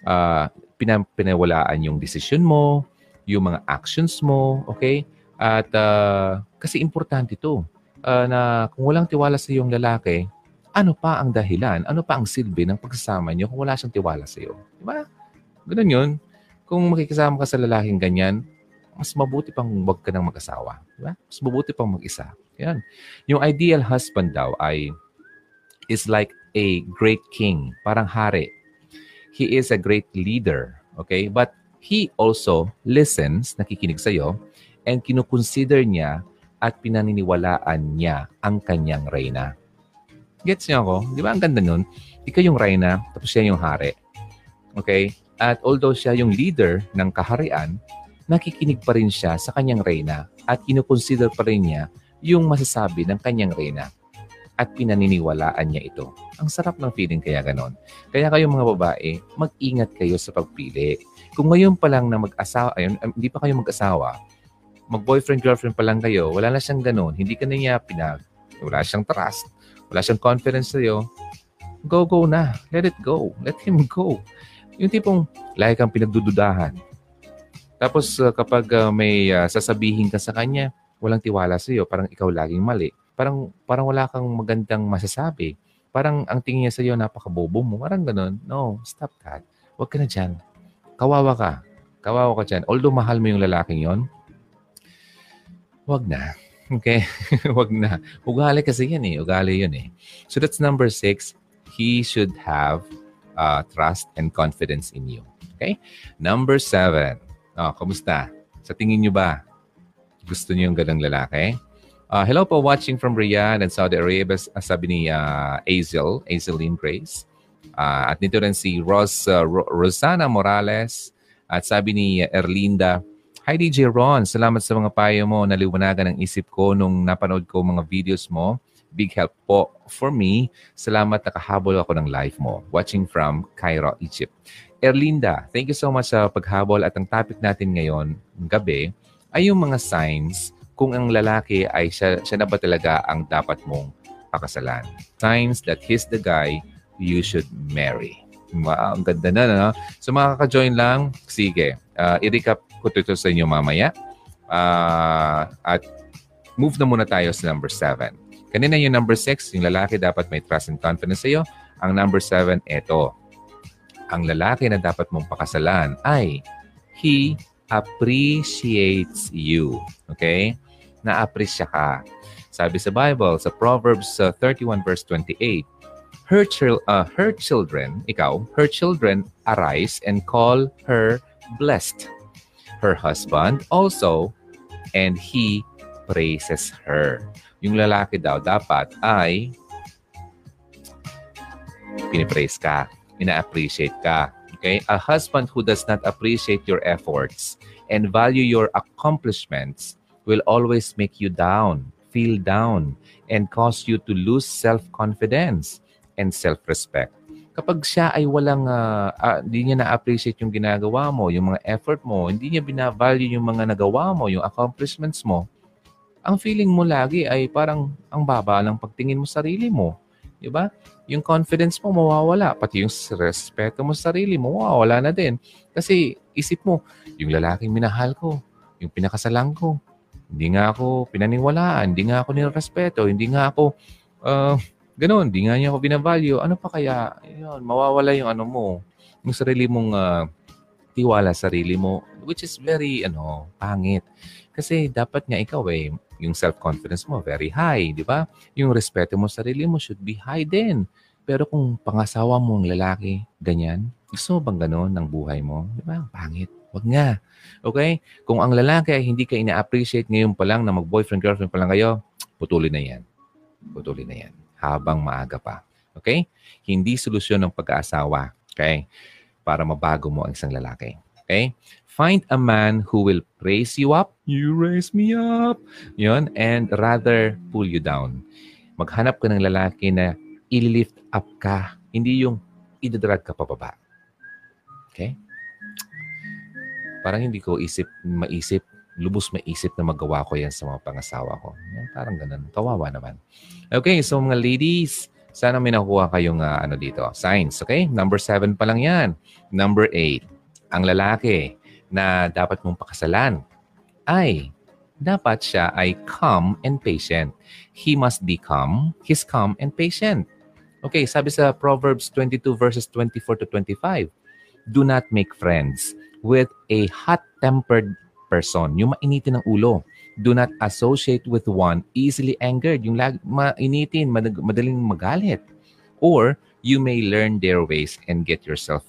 uh, pina- pinawalaan yung decision mo, yung mga actions mo, okay? At uh, kasi importante ito uh, na kung walang tiwala sa iyong lalaki, ano pa ang dahilan? Ano pa ang silbi ng pagsasama niyo kung wala siyang tiwala sa iyo? Di ba? Ganun yun. Kung makikisama ka sa lalaking ganyan, mas mabuti pang huwag ka ng mag-asawa. Di ba? Mas mabuti pang mag-isa. Yan. Yung ideal husband daw ay is like a great king. Parang hari. He is a great leader. Okay? But he also listens, nakikinig sa iyo, and kinukonsider niya at pinaniniwalaan niya ang kanyang reyna. Gets niyo ako? Di ba ang ganda nun? Ikaw yung reyna, tapos siya yung hari. Okay? At although siya yung leader ng kaharian, nakikinig pa rin siya sa kanyang reyna at kinukonsider pa rin niya yung masasabi ng kanyang reyna at pinaniniwalaan niya ito. Ang sarap ng feeling kaya ganon. Kaya kayo mga babae, mag-ingat kayo sa pagpili. Kung ngayon pa lang na mag-asawa, ayun, hindi pa kayo mag-asawa, mag-boyfriend, girlfriend pa lang kayo, wala na siyang ganun, hindi ka na niya pinag, wala siyang trust, wala siyang confidence sa'yo, go, go na. Let it go. Let him go. Yung tipong lagi kang pinagdududahan. Tapos uh, kapag uh, may uh, sasabihin ka sa kanya, walang tiwala sa'yo, parang ikaw laging mali. Parang, parang wala kang magandang masasabi. Parang ang tingin niya sa'yo, napakabobo mo. Parang ganun. No, stop that. Huwag ka na dyan. Kawawa ka. Kawawa ka dyan. Although mahal mo yung lalaking yon, wag na. Okay? Wag na. Ugali kasi yan eh. Ugali yun eh. So that's number six. He should have uh, trust and confidence in you. Okay? Number seven. Oh, kamusta? Sa tingin nyo ba? Gusto nyo yung ganang lalaki? Uh, hello po, watching from Riyadh and Saudi Arabia. Sabi ni uh, Azel, Azeline Grace. Uh, at nito rin si Ros, uh, Ro- Rosana Morales. At sabi ni Erlinda, hi D J Ron, salamat sa mga payo mo. Naliwanagan ang isip ko nung napanood ko mga videos mo. Big help po for me. Salamat, nakahabol ako ng live mo. Watching from Cairo, Egypt. Erlinda, thank you so much sa paghabol. At ang topic natin ngayon, gabi, ay yung mga signs kung ang lalaki ay siya, siya na ba talaga ang dapat mong pakasalan. Signs that he's the guy you should marry. Wow, ang ganda na, no? So, makaka-join lang, sige. Uh, i-recap ko ito sa inyo mamaya. Uh, at move na muna tayo sa number seven. Kanina yung number six, yung lalaki dapat may trust and confidence sa'yo. Ang number seven, eto. Ang lalaki na dapat mong pakasalan ay he appreciates you. Okay? Na-appreciate ka. Sabi sa Bible, sa Proverbs uh, thirty-one verse twenty-eight, Her, chil- uh, her children, ikaw, her children arise and call her blessed. Her husband also, and he praises her. Yung lalaki daw dapat ay pinipraise ka, ina-appreciate ka. Okay? A husband who does not appreciate your efforts and value your accomplishments will always make you down, feel down, and cause you to lose self-confidence and self-respect. Kapag siya ay walang, uh, uh, hindi niya na-appreciate yung ginagawa mo, yung mga effort mo, hindi niya binavalue yung mga nagawa mo, yung accomplishments mo, ang feeling mo lagi ay parang ang baba ng pagtingin mo sarili mo. Diba? Yung confidence mo mawawala, pati yung respeto mo sarili mo, mawawala na din. Kasi isip mo, yung lalaking minahal ko, yung pinakasalan ko, hindi nga ako pinaniwalaan, hindi nga ako nirespeto, hindi nga ako... Uh, Ganon, di nga niya ako binavalue. Ano pa kaya? Yun, mawawala yung ano mo. Yung sarili mong uh, tiwala sarili mo. Which is very, ano, pangit. Kasi dapat nga ikaw eh, yung self-confidence mo very high, di ba? Yung respeto mo sarili mo should be high din. Pero kung pangasawa mong lalaki, ganyan, gusto bang ganon ng buhay mo? Di ba? Pangit. Wag nga. Okay? Kung ang lalaki ay hindi ka ina-appreciate ngayon pa lang na mag-boyfriend, girlfriend pa lang kayo, putulin na yan. Putulin na yan. Habang maaga pa. Okay? Hindi solusyon ng pag-aasawa. Okay? Para mabago mo ang isang lalaki. Okay? Find a man who will raise you up. You raise me up. Yun. And rather pull you down. Maghanap ka ng lalaki na i-lift up ka. Hindi yung i-drag ka pababa. Okay? Parang hindi ko isip, maisip, lubos maisip na magawa ko yan sa mga pangasawa ko. Parang ganun. Kawawa naman. Okay, so mga ladies, sana may nakuha kayong uh, ano dito, signs. Okay? Number seven pa lang yan. Number eight, ang lalaki na dapat mong pakasalan ay dapat siya ay calm and patient. He must be calm. He's calm and patient. Okay, sabi sa Proverbs twenty-two verses twenty-four to twenty-five, do not make friends with a hot-tempered person, yung mainitin ng ulo. Do not associate with one easily angered, yung lag, mainitin, madag, madaling magalit. Or you may learn their ways and get yourself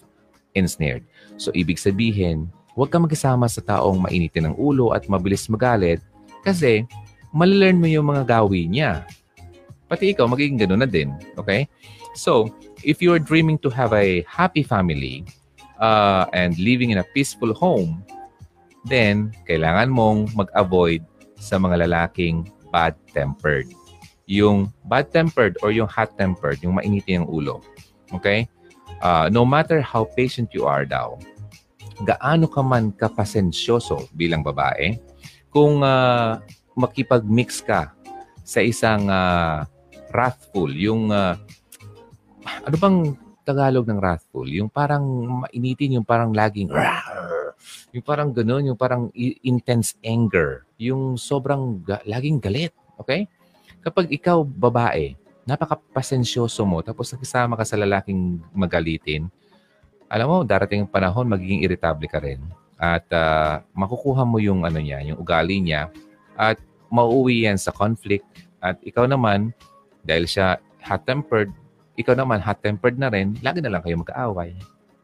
ensnared. So, ibig sabihin, huwag ka magkasama sa taong mainitin ng ulo at mabilis magalit kasi malilearn mo yung mga gawi niya. Pati ikaw, magiging ganun na din. Okay? So, if you are dreaming to have a happy family uh, and living in a peaceful home, then, kailangan mong mag-avoid sa mga lalaking bad-tempered. Yung bad-tempered or yung hot-tempered, yung mainitin yung ulo. Okay? Uh, no matter how patient you are daw, gaano ka man kapasensyoso bilang babae, kung uh, makipag-mix ka sa isang uh, wrathful, yung uh, ano bang Tagalog ng wrathful? Yung parang mainitin, yung parang laging yung parang gano'n, yung parang intense anger, yung sobrang ga- laging galit, okay? Kapag ikaw, babae, napakapasensyoso mo, tapos nakisama ka sa lalaking magalitin, alam mo, darating ang panahon, magiging irritable ka rin. At uh, makukuha mo yung ano niya, yung ugali niya, at mauwi yan sa conflict. At ikaw naman, dahil siya hot-tempered, ikaw naman hot-tempered na rin, lagi na lang kayo magkaaway.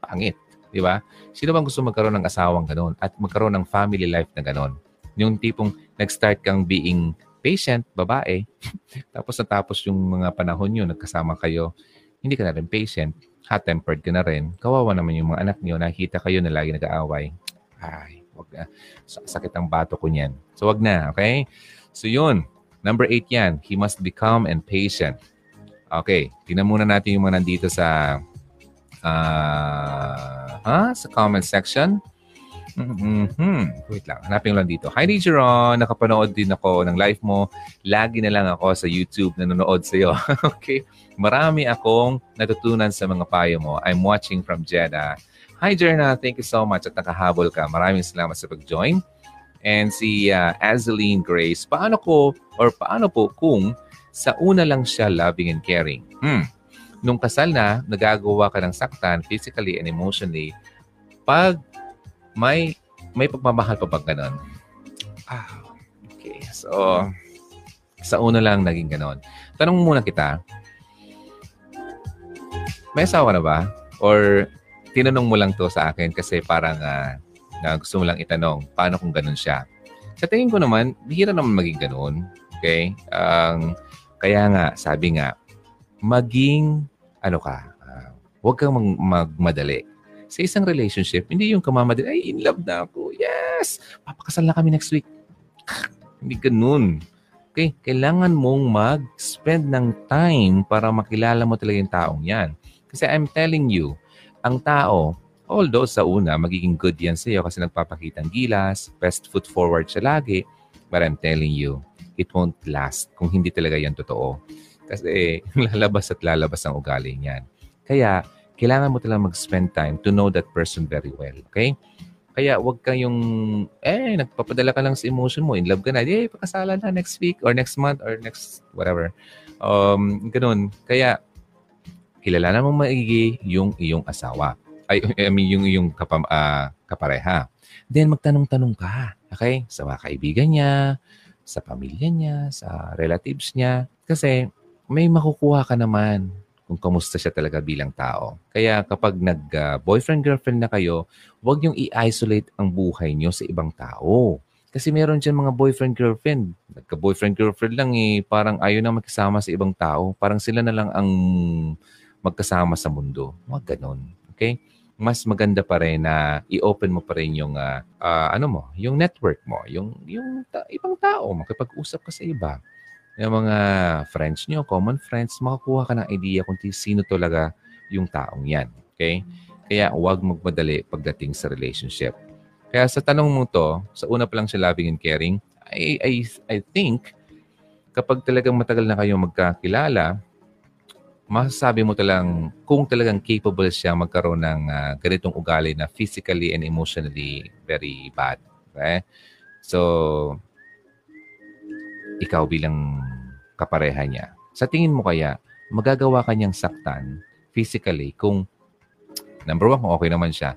Pangit. Di ba? Sino bang gusto magkaroon ng asawang ganun at magkaroon ng family life na ganun? Yung tipong nag-start kang being patient, babae, tapos natapos yung mga panahon yun, nagkasama kayo, hindi ka na rin patient, hot-tempered ka na rin, kawawa naman yung mga anak niyo, nakita kayo na lagi nag-aaway. Ay, wag na. Sakit ang bato ko niyan. So, wag na, okay? So, yun. Number eight yan. He must be calm and patient. Okay. Tingnan muna natin yung mga nandito sa... Uh, huh? Sa comment section. Mm-hmm. Wait lang. Hanapin ko lang dito. Hi, Jeron. Nakapanood din ako ng live mo. Lagi na lang ako sa YouTube nanonood sa'yo. Okay. Marami akong natutunan sa mga payo mo. I'm watching from Jeddah. Hi, Jerna. Thank you so much at nakahabol ka. Maraming salamat sa pag-join. And si uh, Azeline Grace. Paano ko or paano po kung sa una lang siya loving and caring? Hmm. Nung kasal na, nagagawa ka ng saktan physically and emotionally. Pag may may pagmamahal pa bang ganon? Ah, okay. So, sa una lang naging ganon. Tanong muna kita, may asawa na ba? Or tinanong mo lang to sa akin kasi parang uh, na gusto mo lang itanong, paano kung ganon siya? Sa tingin ko naman, bihira naman maging ganon. Okay? Um, kaya nga, sabi nga, maging ano ka, uh, huwag kang mag- magmadali. Sa isang relationship, hindi yung kamamadali, ay, in love na ako. Yes! Papakasal na kami next week. Hindi ganun. Okay? Kailangan mong mag-spend ng time para makilala mo talaga yung taong yan. Kasi I'm telling you, ang tao, although sa una, magiging good yan sa'yo kasi nagpapakitang gilas, best foot forward siya lagi, but I'm telling you, it won't last kung hindi talaga yan totoo. Kasi eh, lalabas at lalabas ang ugali niyan. Kaya, kailangan mo talaga mag-spend time to know that person very well. Okay? Kaya, huwag kayong, eh, nagpapadala ka lang sa emotion mo. In love ka na. Eh, pakasala na next week or next month or next whatever. Um, ganun. Kaya, kilala na mong maigi yung iyong asawa. Ay, I mean, yung iyong kapam, uh, kapareha. Then, magtanong-tanong ka. Okay? Sa mga kaibigan niya, sa pamilya niya, sa relatives niya. Kasi, may makukuha ka naman kung kamusta siya talaga bilang tao. Kaya kapag nag-boyfriend-girlfriend uh, na kayo, huwag niyong i-isolate ang buhay niyo sa ibang tao. Kasi meron dyan mga boyfriend-girlfriend. Nagka-boyfriend-girlfriend lang eh, parang ayaw na magkasama sa ibang tao. Parang sila na lang ang magkasama sa mundo. Mga ganun. Okay? Mas maganda pa rin na i-open mo pa rin yung, uh, uh, ano mo, yung network mo, yung, yung ta- ibang tao. Makipag-usap ka sa iba. Yung mga friends nyo, common friends, makakuha ka ng idea kung sino talaga yung taong yan. Okay? Kaya huwag magmadali pagdating sa relationship. Kaya sa tanong mo to, sa una pa lang siya loving and caring, I, I, I think kapag talagang matagal na kayo magkakilala, masasabi mo talang kung talagang capable siya magkaroon ng uh, ganitong ugali na physically and emotionally very bad. Okay? So, ikaw bilang kapareha niya. Sa tingin mo kaya, magagawa ka niyang saktan physically kung, number one, kung okay naman siya.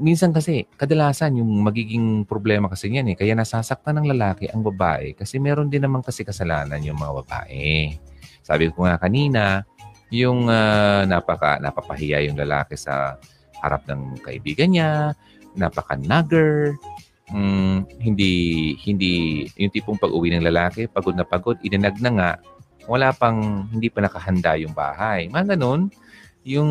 Minsan kasi, kadalasan yung magiging problema kasi niyan eh. Kaya nasasaktan ng lalaki ang babae kasi meron din naman kasi kasalanan yung mga babae. Sabi ko nga kanina, yung uh, napaka, napapahiya yung lalaki sa harap ng kaibigan niya, napaka-nagger, Mm, hindi, hindi, yung tipong pag-uwi ng lalaki, pagod na pagod, inanag na nga, wala pang, hindi pa nakahanda yung bahay. Mga ganun, yung,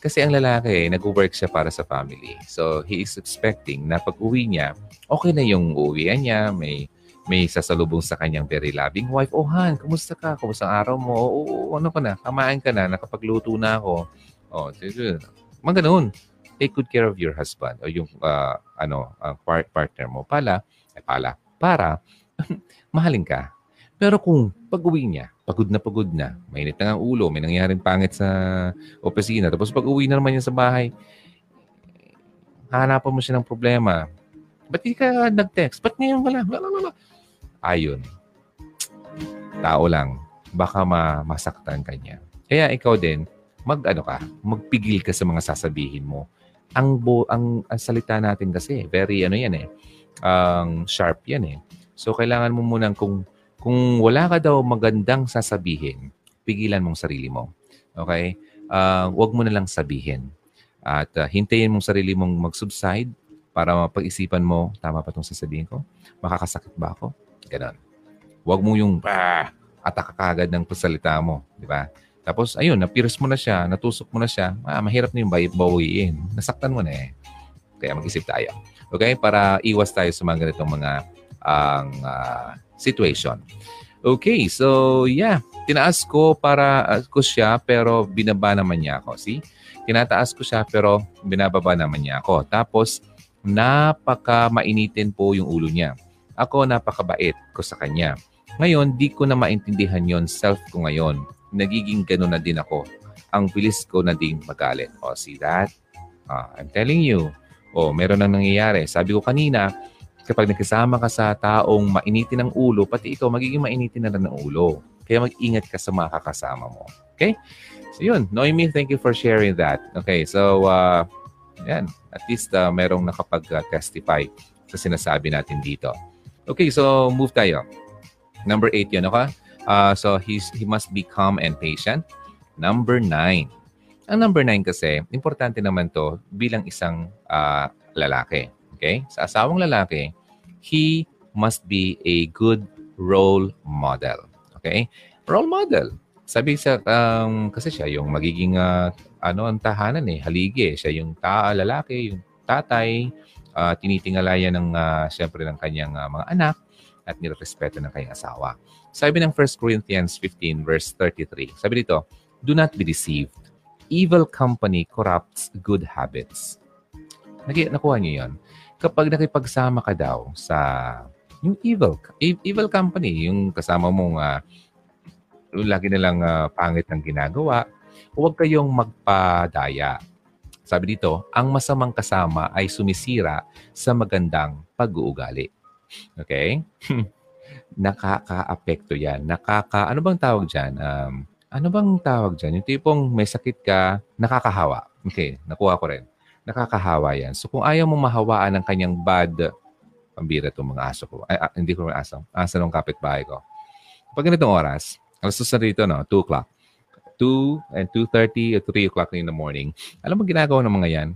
kasi ang lalaki, nag-work siya para sa family. So, he is expecting na pag-uwi niya, okay na yung uwian niya, may, may sasalubong sa kanyang very loving wife. Oh, Han, kamusta ka? Kamusta ang araw mo? Oo, oh, ano ka na? Kamaan ka na? Nakapagluto na ako. Oh, mga ganun. Take good care of your husband o yung uh, ano uh, partner mo pala, eh, pala para mahalin ka. Pero kung pag-uwi niya, pagod na pagod na, mainit na ang ulo, may nangyaring pangit sa opisina, tapos pag-uwi na naman niya sa bahay, hanapan mo siya ng problema. Ba't hindi ka nag-text? Ba't ngayon wala? Blablabla. Ayun. Tao lang. Baka ma- masaktan ka niya. Kaya ikaw din, mag, ano ka, magpigil ka sa mga sasabihin mo. Ang, bo, ang ang salita natin kasi, very ano yan eh, um, sharp yan eh. So, kailangan mo munang kung, kung wala ka daw magandang sasabihin, pigilan mong sarili mo. Okay? Uh, huwag mo na lang sabihin. At uh, hintayin mong sarili mong mag-subside para mapag-isipan mo, tama pa itong sasabihin ko? Makakasakit ba ako? Ganon. Huwag mo yung bah! Ataka ka agad ng pasalita mo. Di ba? Tapos, ayun, na-pierce mo na siya, natusok mo na siya, ah, mahirap na yung bawiin. Nasaktan mo na eh. Kaya mag-isip tayo. Okay? Para iwas tayo sa mga ganitong mga ang uh, situation. Okay, so yeah. Tinaas ko para uh, ko siya pero binaba naman niya ako. See? Tinataas ko siya pero binababa naman niya ako. Tapos, napaka-mainitin po yung ulo niya. Ako, napakabait ko sa kanya. Ngayon, di ko na maintindihan yon self ko ngayon. Nagiging ganun na din ako. Ang bilis ko na din magalit. Oh, see that? Ah, I'm telling you. Oh, meron nang nangyayari. Sabi ko kanina, kapag nakisama ka sa taong mainitin ng ulo, pati ikaw magiging mainitin na rin ng ulo. Kaya mag-ingat ka sa mga kakasama mo. Okay? So yun. Noemi, thank you for sharing that. Okay, so, uh, yan. At least uh, merong nakapag-testify sa sinasabi natin dito. Okay, so move tayo. Number eight yun, okay? Uh, so, he's, he must be calm and patient. Number nine. Ang number nine kasi, importante naman to bilang isang uh, lalaki. Okay? Sa asawang lalaki, he must be a good role model. Okay? Role model. Sabi sa, um, kasi siya yung magiging, uh, ano, ang tahanan eh, haligi eh. Siya yung ta lalaki, yung tatay, uh, tinitingala yan ng, uh, siyempre, ng kanyang uh, mga anak. At nirespeto ng kanyang asawa. Sabi ng First Corinthians fifteen verse thirty-three, sabi dito, do not be deceived. Evil company corrupts good habits. Nakuha niyo yun. Kapag nakipagsama ka daw sa yung evil, evil company, yung kasama mong uh, lagi nilang uh, pangit ng ginagawa, huwag kayong magpadaya. Sabi dito, ang masamang kasama ay sumisira sa magandang pag-uugali. Okay? Nakaka-apekto yan. Nakaka... Ano bang tawag dyan? Um, ano bang tawag dyan? Yung tipong may sakit ka, nakakahawa. Okay, nakuha ko rin. Nakakahawa yan. So, kung ayaw mong mahawaan ng kanyang bad... Pambira itong mga aso ko. Ay, ah, hindi ko mga aso. Aso ng kapitbahay ko. Pag ganitong oras, alas dos na rito, no? two o'clock. two and two thirty at three o'clock in the morning. Alam mo, ginagawa ng mga yan?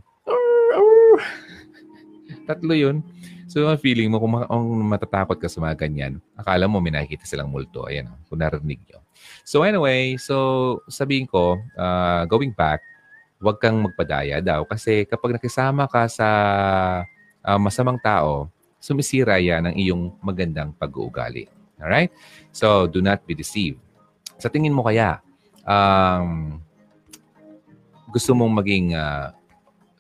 Tatlo yun. So, yung feeling mo, kung matatakot ka sa mga ganyan, akala mo may nakikita silang multo. Ayan, kung narinig nyo. So, anyway, so sabihin ko, uh, going back, huwag kang magpadaya daw. Kasi kapag nakisama ka sa uh, masamang tao, sumisira yan ang iyong magandang pag-uugali. Alright? So, do not be deceived. Sa tingin mo kaya, um, gusto mong maging uh,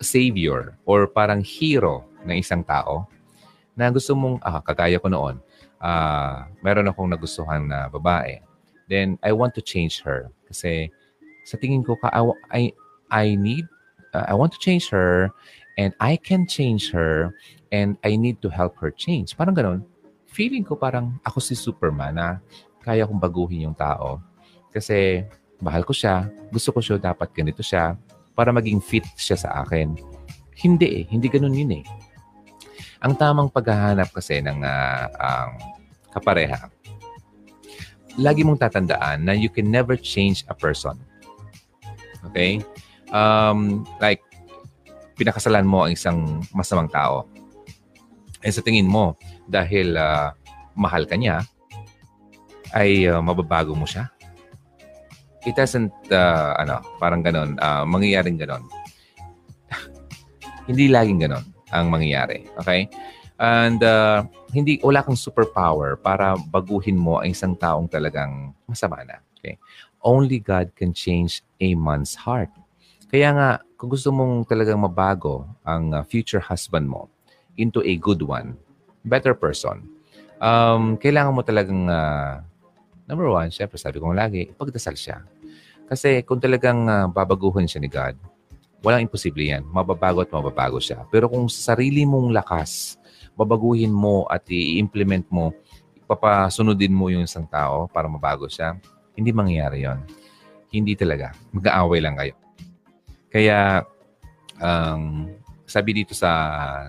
savior or parang hero ng isang tao? Na gusto mong, ah, kagaya ko noon, ah, meron akong nagustuhan na babae. Then, I want to change her. Kasi, sa tingin ko, ka, I, I need, uh, I want to change her, and I can change her, and I need to help her change. Parang ganun. Feeling ko parang ako si Superman na kaya kong baguhin yung tao. Kasi, mahal ko siya, gusto ko siya, dapat ganito siya, para maging fit siya sa akin. Hindi eh, hindi ganun yun eh. Ang tamang paghahanap kasi ng uh, um, kapareha, lagi mong tatandaan na you can never change a person. Okay? Um, like, pinakasalan mo ang isang masamang tao. And sa tingin mo, dahil uh, mahal ka niya, ay uh, mababago mo siya. It doesn't, uh, ano, parang ganon, uh, mangyayaring ganon. Hindi laging ganon ang mangyayari. Okay? And uh, hindi, wala kang superpower para baguhin mo ang isang taong talagang masama na. Okay? Only God can change a man's heart. Kaya nga, kung gusto mong talagang mabago ang uh, future husband mo into a good one, better person, um, kailangan mo talagang, uh, number one, syempre sabi ko lagi, ipagdasal siya. Kasi kung talagang uh, babaguhin siya ni God, walang imposible yan. Mababago at mababago siya. Pero kung sa sarili mong lakas, babaguhin mo at i-implement mo, ipapasunodin mo yung isang tao para mabago siya, hindi mangyayari yon. Hindi talaga. Mag-aaway lang kayo. Kaya, um, sabi dito sa,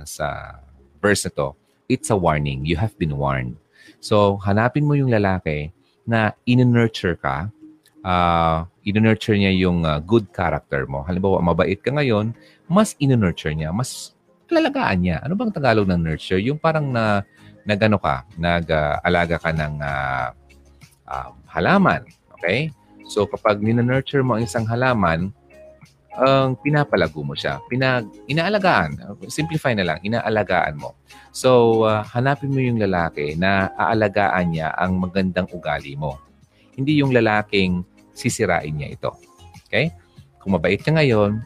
sa verse na to, it's a warning. You have been warned. So, hanapin mo yung lalaki na in-nurture ka. Uh, in-nurture niya yung uh, good character mo. Halimbawa, mabait ka ngayon, mas in-nurture niya. Mas lalagaan niya. Ano bang Tagalog ng nurture? Yung parang na, nag-ano ka, nag-alaga uh, ka ng uh, uh, halaman. Okay? So, kapag nina-nurture mo ang isang halaman, ang um, pinapalago mo siya. Pinag, inaalagaan. Simplify na lang. Inaalagaan mo. So, uh, hanapin mo yung lalaki na aalagaan niya ang magandang ugali mo. Hindi yung lalaking sisirain niya ito. Okay? Kung mabait ka ngayon,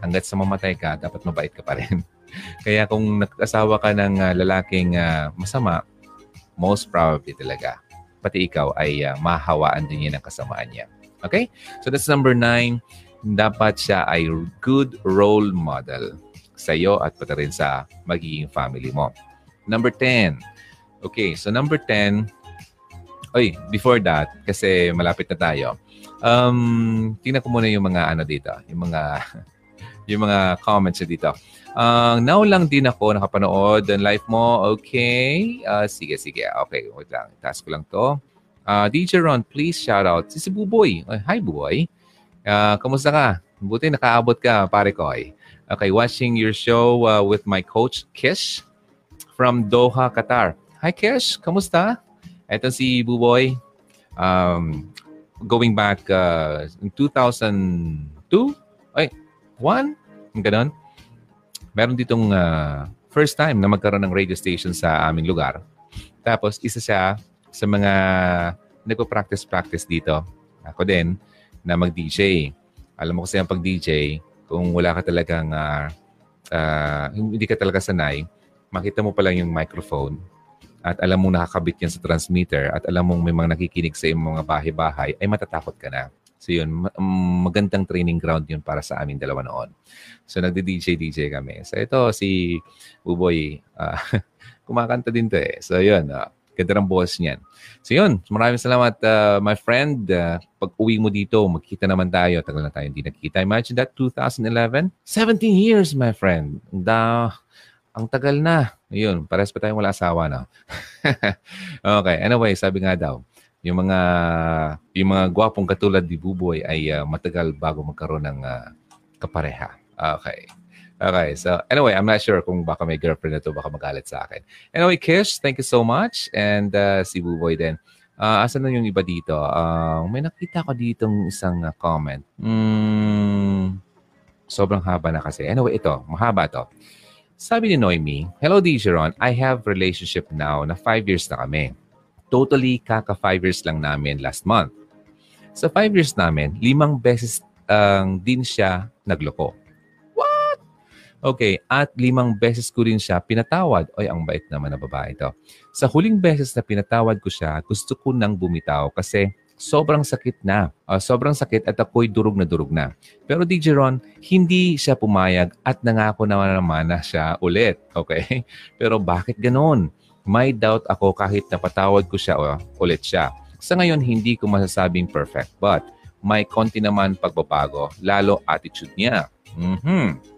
hanggat sa mamatay ka, dapat mabait ka pa rin. Kaya kung nakasawa ka ng uh, lalaking uh, masama, most probably talaga, pati ikaw ay uh, mahawaan din niya ng kasamaan niya. Okay? So, that's number nine. Dapat siya ay good role model sa iyo at pati rin sa magiging family mo. Number ten. Okay, so number ten. Oy, before that, kasi malapit na tayo. Um, tingnan ko muna yung mga ano dito, yung mga yung mga comments dito. Uh, now lang din ako nakapanood ng live mo. Okay. Uh, sige, sige. Okay, wait lang. Task ko lang to. Uh, D J Ron, please shout out. Si Buboy. Uh, hi, Buboy. Uh, kamusta ka? Buti nakaabot ka, pare ko. Eh. Okay, watching your show uh, with my coach, Kesh, from Doha, Qatar. Hi, Kesh. Kamusta? Ito si Buboy. Um, going back uh, in two thousand two? Ay, one? Ganon. Meron ditong uh, first time na magkaroon ng radio station sa aming lugar. Tapos, isa siya sa mga nagpo-practice-practice dito. Ako din. Na mag-D J. Alam mo kasi ang pag-D J, kung wala ka talagang, uh, uh, hindi ka talaga sanay, makita mo pa lang yung microphone at alam mong nakakabit yan sa transmitter at alam mong may mga nakikinig sa iyong mga bahay-bahay, ay matatakot ka na. So yun, magandang training ground yun para sa aming dalawa noon. So nagdi-D J D J kami. So ito, si Buboy, uh, kumakanta din to eh. So yun, uh, ganda ng boss niyan. So yun, maraming salamat uh, my friend. Uh, pag uwi mo dito, magkita naman tayo. Tagal na tayo hindi nakikita. Imagine that, twenty eleven. seventeen years, my friend. Da, ang tagal na. Yun, parehas pa tayong wala asawa na. Okay, anyway, sabi nga daw, yung mga, yung mga gwapong katulad ni Buboy ay uh, matagal bago magkaroon ng uh, kapareha. Okay. Okay, so anyway, I'm not sure kung baka may girlfriend na to, baka magalit sa akin. Anyway, Kish, thank you so much. And uh, si Buboy din. Uh, asan na yung iba dito? Uh, may nakita ko ditong isang uh, comment. Mm, sobrang haba na kasi. Anyway, ito. Mahaba to. Sabi ni Noemi, hello, D J Ron. I have relationship now na five years na kami. Totally kaka five years lang namin last month. Sa five years namin, limang beses ang uh, din siya nagloko. Okay, at limang beses ko rin siya pinatawad. Oy, ang bait naman na babae ito. Sa huling beses na pinatawad ko siya, gusto ko nang bumitaw kasi sobrang sakit na. Uh, sobrang sakit at ako'y durog na durog na. Pero D J Ron, hindi siya pumayag at nangako naman naman na siya ulit. Okay? Pero bakit ganoon? May doubt ako kahit napatawad ko siya o ulit siya. Sa ngayon, hindi ko masasabing perfect but may konti naman pagbabago, lalo attitude niya. Mm-hmm.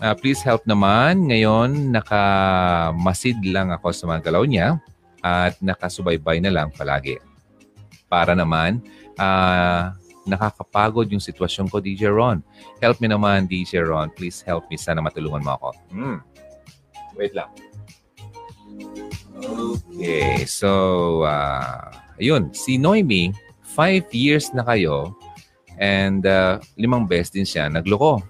Uh, please help naman. Ngayon, nakamasid lang ako sa mga galaw niya at nakasubaybay na lang palagi. Para naman, uh, nakakapagod yung sitwasyon ko, D J Ron. Help me naman, D J Ron. Please help me. Sana matulungan mo ako. Mm. Wait lang. Okay. So, uh, ayun. Si Noemi, five years na kayo and uh, limang beses din siya nagloko.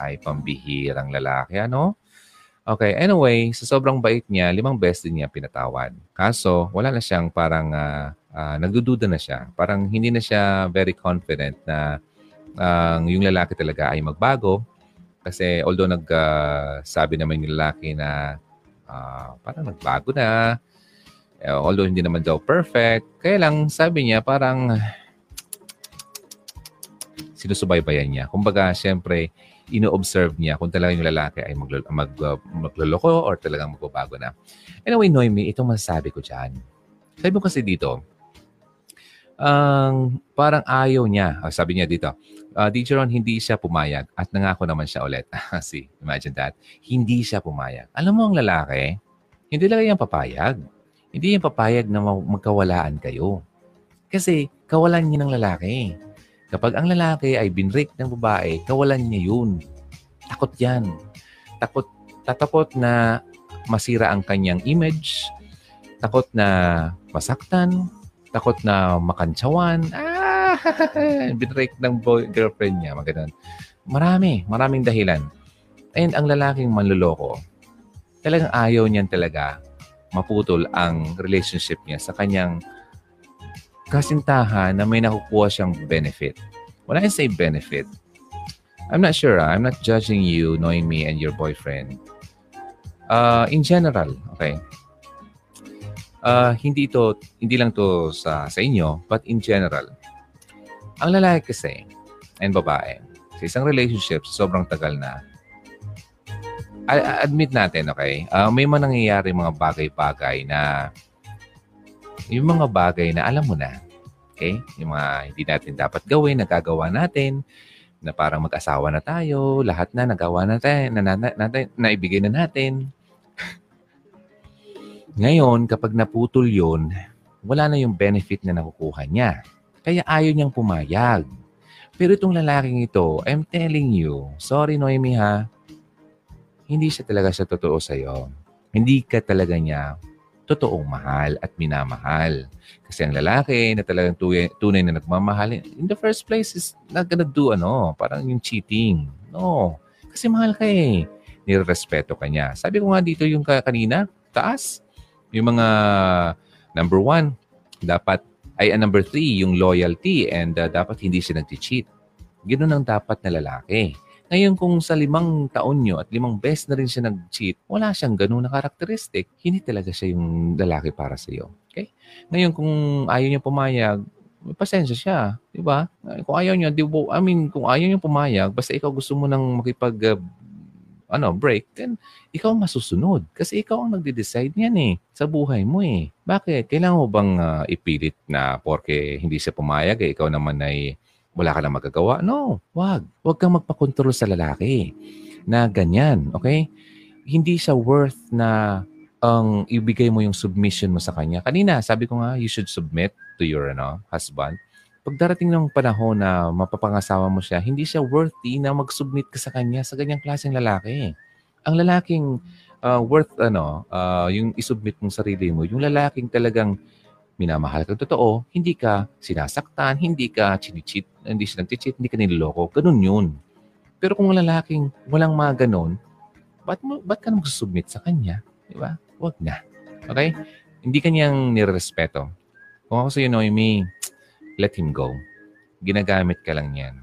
Ay pambihirang lalaki, ano? Okay, anyway, sa sobrang bait niya, limang beses din niya pinatawad. Kaso, wala na siyang parang, uh, uh, nagdududa na siya. Parang hindi na siya very confident na uh, yung lalaki talaga ay magbago. Kasi although nagsabi uh, naman yung lalaki na uh, parang nagbago na, although hindi naman daw perfect, kaya lang sabi niya parang sinusubaybayan niya. Kumbaga, siyempre, ino-observe niya kung talaga yung lalaki ay maglo- mag, uh, magloloko or talagang magbabago na. Anyway, Noemi, itong masasabi ko dyan. Sabi mo kasi dito, um, parang ayaw niya. Oh, sabi niya dito, uh, D J Ron, hindi siya pumayag at nangako naman siya ulit. See, imagine that. Hindi siya pumayag. Alam mo ang lalaki, Hindi lang yan papayag. Hindi yan papayag na magkawalaan kayo. Kasi kawalan niya ng lalaki. Kapag ang lalaki ay binrake ng babae, kawalan niya yun. Takot yan. Takot, tatakot na masira ang kanyang image. Takot na masaktan. Takot na makantsawan. Ah, binrake ng boy, girlfriend niya. Magandang. Marami. Maraming dahilan. And ang lalaking manloloko, talagang ayaw niyan talaga maputol ang relationship niya sa kanyang kasintahan na may nakukuha siyang benefit. When I say benefit, I'm not sure. I'm not judging you, Noemi, and your boyfriend. Uh, in general, okay? Uh, hindi to, hindi lang to sa, sa inyo, but in general. Ang lalaki kasi, and babae, sa isang relationship, sobrang tagal na, admit natin, okay? Uh, may mga nangyayari mga bagay-bagay na yung mga bagay na alam mo na, okay? Yung mga hindi natin dapat gawin, nagagawa natin, na parang mag-asawa na tayo, lahat na nagawa natin, na, na, na, naibigay na natin. Ngayon, kapag naputol yun, wala na yung benefit na nakukuha niya. Kaya ayaw niyang pumayag. Pero itong lalaking ito, I'm telling you, sorry Noemi ha, hindi siya talaga siya totoo sa'yo. Hindi ka talaga niya totoong mahal at minamahal. Kasi ang lalaki na talagang tunay na nagmamahal, in the first place, is not gonna do ano, parang yung cheating. No. Kasi mahal ka eh. Nirespeto ka niya. Sabi ko nga dito yung kanina, taas. Yung mga number one, dapat, ay uh, number three, yung loyalty and uh, dapat hindi siya nag-cheat. Ganoon ang dapat na lalaki. Ngayon, kung sa limang taon nyo at limang beses na rin siya nag-cheat, wala siyang ganun na karakteristik. Hindi talaga siya yung lalaki para sa iyo. Okay? Ngayon, kung ayaw niya pumayag, may pasensya siya. Diba? Kung ayaw niya, di ba, I mean, kung ayaw niya pumayag, basta ikaw gusto mo nang makipag, uh, ano, break, then ikaw masusunod. Kasi ikaw ang nagde-decide niyan eh. Sa buhay mo eh. Bakit? Kailangan mo bang uh, ipilit na porke hindi siya pumayag, eh, ikaw naman ay wala ka lang magagawa? No, wag. Wag kang magpakontrol sa lalaki na ganyan, okay? Hindi siya worth na ang um, ibigay mo yung submission mo sa kanya. Kanina, sabi ko nga, you should submit to your ano, husband. Pagdarating ng panahon na mapapangasawa mo siya, hindi siya worthy na mag-submit ka sa kanya sa ganyang klaseng lalaki. Ang lalaking uh, worth, ano, uh, yung isubmit mong sarili mo, yung lalaking talagang minamahal ka totoo, hindi ka sinasaktan, hindi ka chinichit, hindi siya nag-cheat, hindi ka niloloko. Ganun yun. Pero kung lalaking walang mga ganun, ba't, mo, ba't ka mag-submit sa kanya? Diba? Huwag na. Okay? Hindi kanyang nirespeto. Kung ako sa'yo, Noemi, let him go. Ginagamit ka lang yan.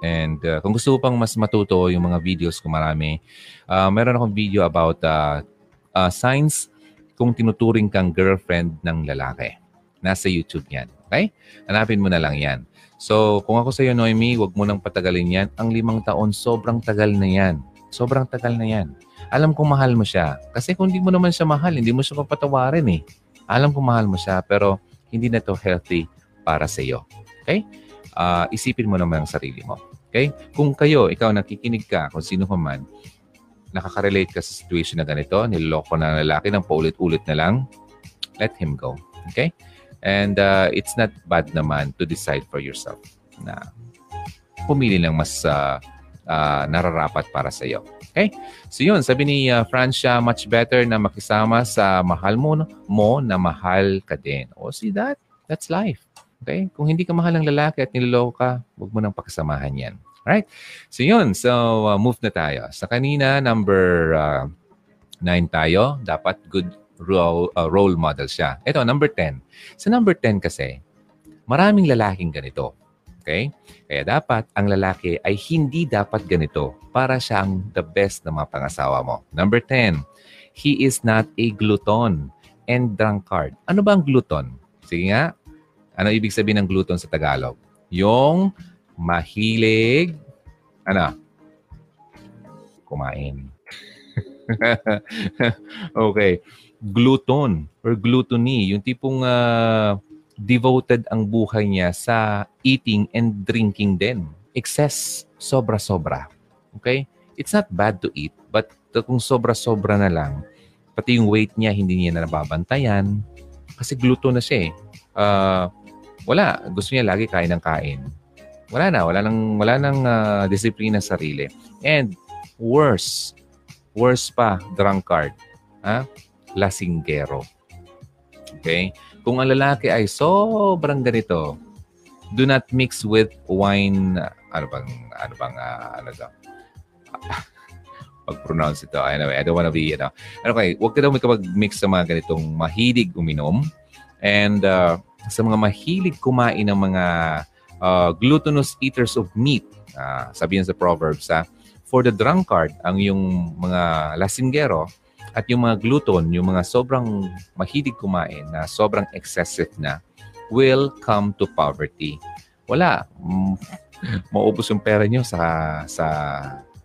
And uh, kung gusto pang mas matuto yung mga videos ko marami, uh, meron akong video about uh, uh, signs kung tinuturing kang girlfriend ng lalaki. Nasa YouTube yan. Okay? Hanapin mo na lang yan. So, kung ako sa'yo, Noemi, huwag mo nang patagalin yan. Ang limang taon, sobrang tagal na yan. Sobrang tagal na yan. Alam kong mahal mo siya. Kasi kung hindi mo naman siya mahal, hindi mo siya papatawarin eh. Alam kong mahal mo siya, pero hindi na to healthy para sa'yo. Okay? Uh, isipin mo naman ang sarili mo. Okay? Kung kayo, ikaw nakikinig ka, kung sino ka man, nakaka-relate ka sa situation na ganito, niloloko na lalaki ng paulit-ulit na lang, let him go. Okay? And uh, it's not bad naman to decide for yourself na pumili lang mas uh, uh, nararapat para sa iyo. Okay? So yun, sabi ni uh, Francia, much better na makisama sa mahal mo, mo na mahal ka din. Oh, see that? That's life. Okay? Kung hindi ka mahal ng lalaki at niloloko ka, huwag mo nang pakisamahan yan. Right? So, yun. So, uh, move na tayo. Sa kanina, number uh, nine tayo. Dapat good role, uh, role model siya. Ito, number ten. Sa number ten kasi, maraming lalaking ganito. Okay? Kaya dapat, ang lalaki ay hindi dapat ganito para siyang the best na mapangasawa mo. Number ten, he is not a glutton and drunkard. Ano ba ang glutton? Sige nga. Ano ibig sabihin ng glutton sa Tagalog? Yung mahilig, ano, kumain. Okay. Glutton or gluttony. Yung tipong uh, devoted ang buhay niya sa eating and drinking din. Excess. Sobra-sobra. Okay? It's not bad to eat, but kung sobra-sobra na lang, Pati yung weight niya, hindi niya na nababantayan. Kasi gluto na siya eh. Uh, wala. Gusto niya lagi kain ng kain. Wala na. Wala nang, wala nang uh, disiplina sa sarili. And worse. Worse pa, drunkard. Ha? Lasinggero. Okay? Kung ang lalaki ay sobrang ganito, do not mix with wine. Ano bang, ano bang, uh, ano daw? Pag-pronounce ito. Anyway, I don't wanna be, you know. Okay, huwag ka daw magkapag-mix sa mga ganitong mahilig uminom and uh, sa mga mahilig kumain ng mga uh, gluttonous eaters of meat. Uh, sabi yan sa Proverbs, ha? For the drunkard, ang yung mga lasinggero, at yung mga glutton, yung mga sobrang mahilig kumain na sobrang excessive na, will come to poverty. Wala. Mm, maubos yung pera nyo sa, sa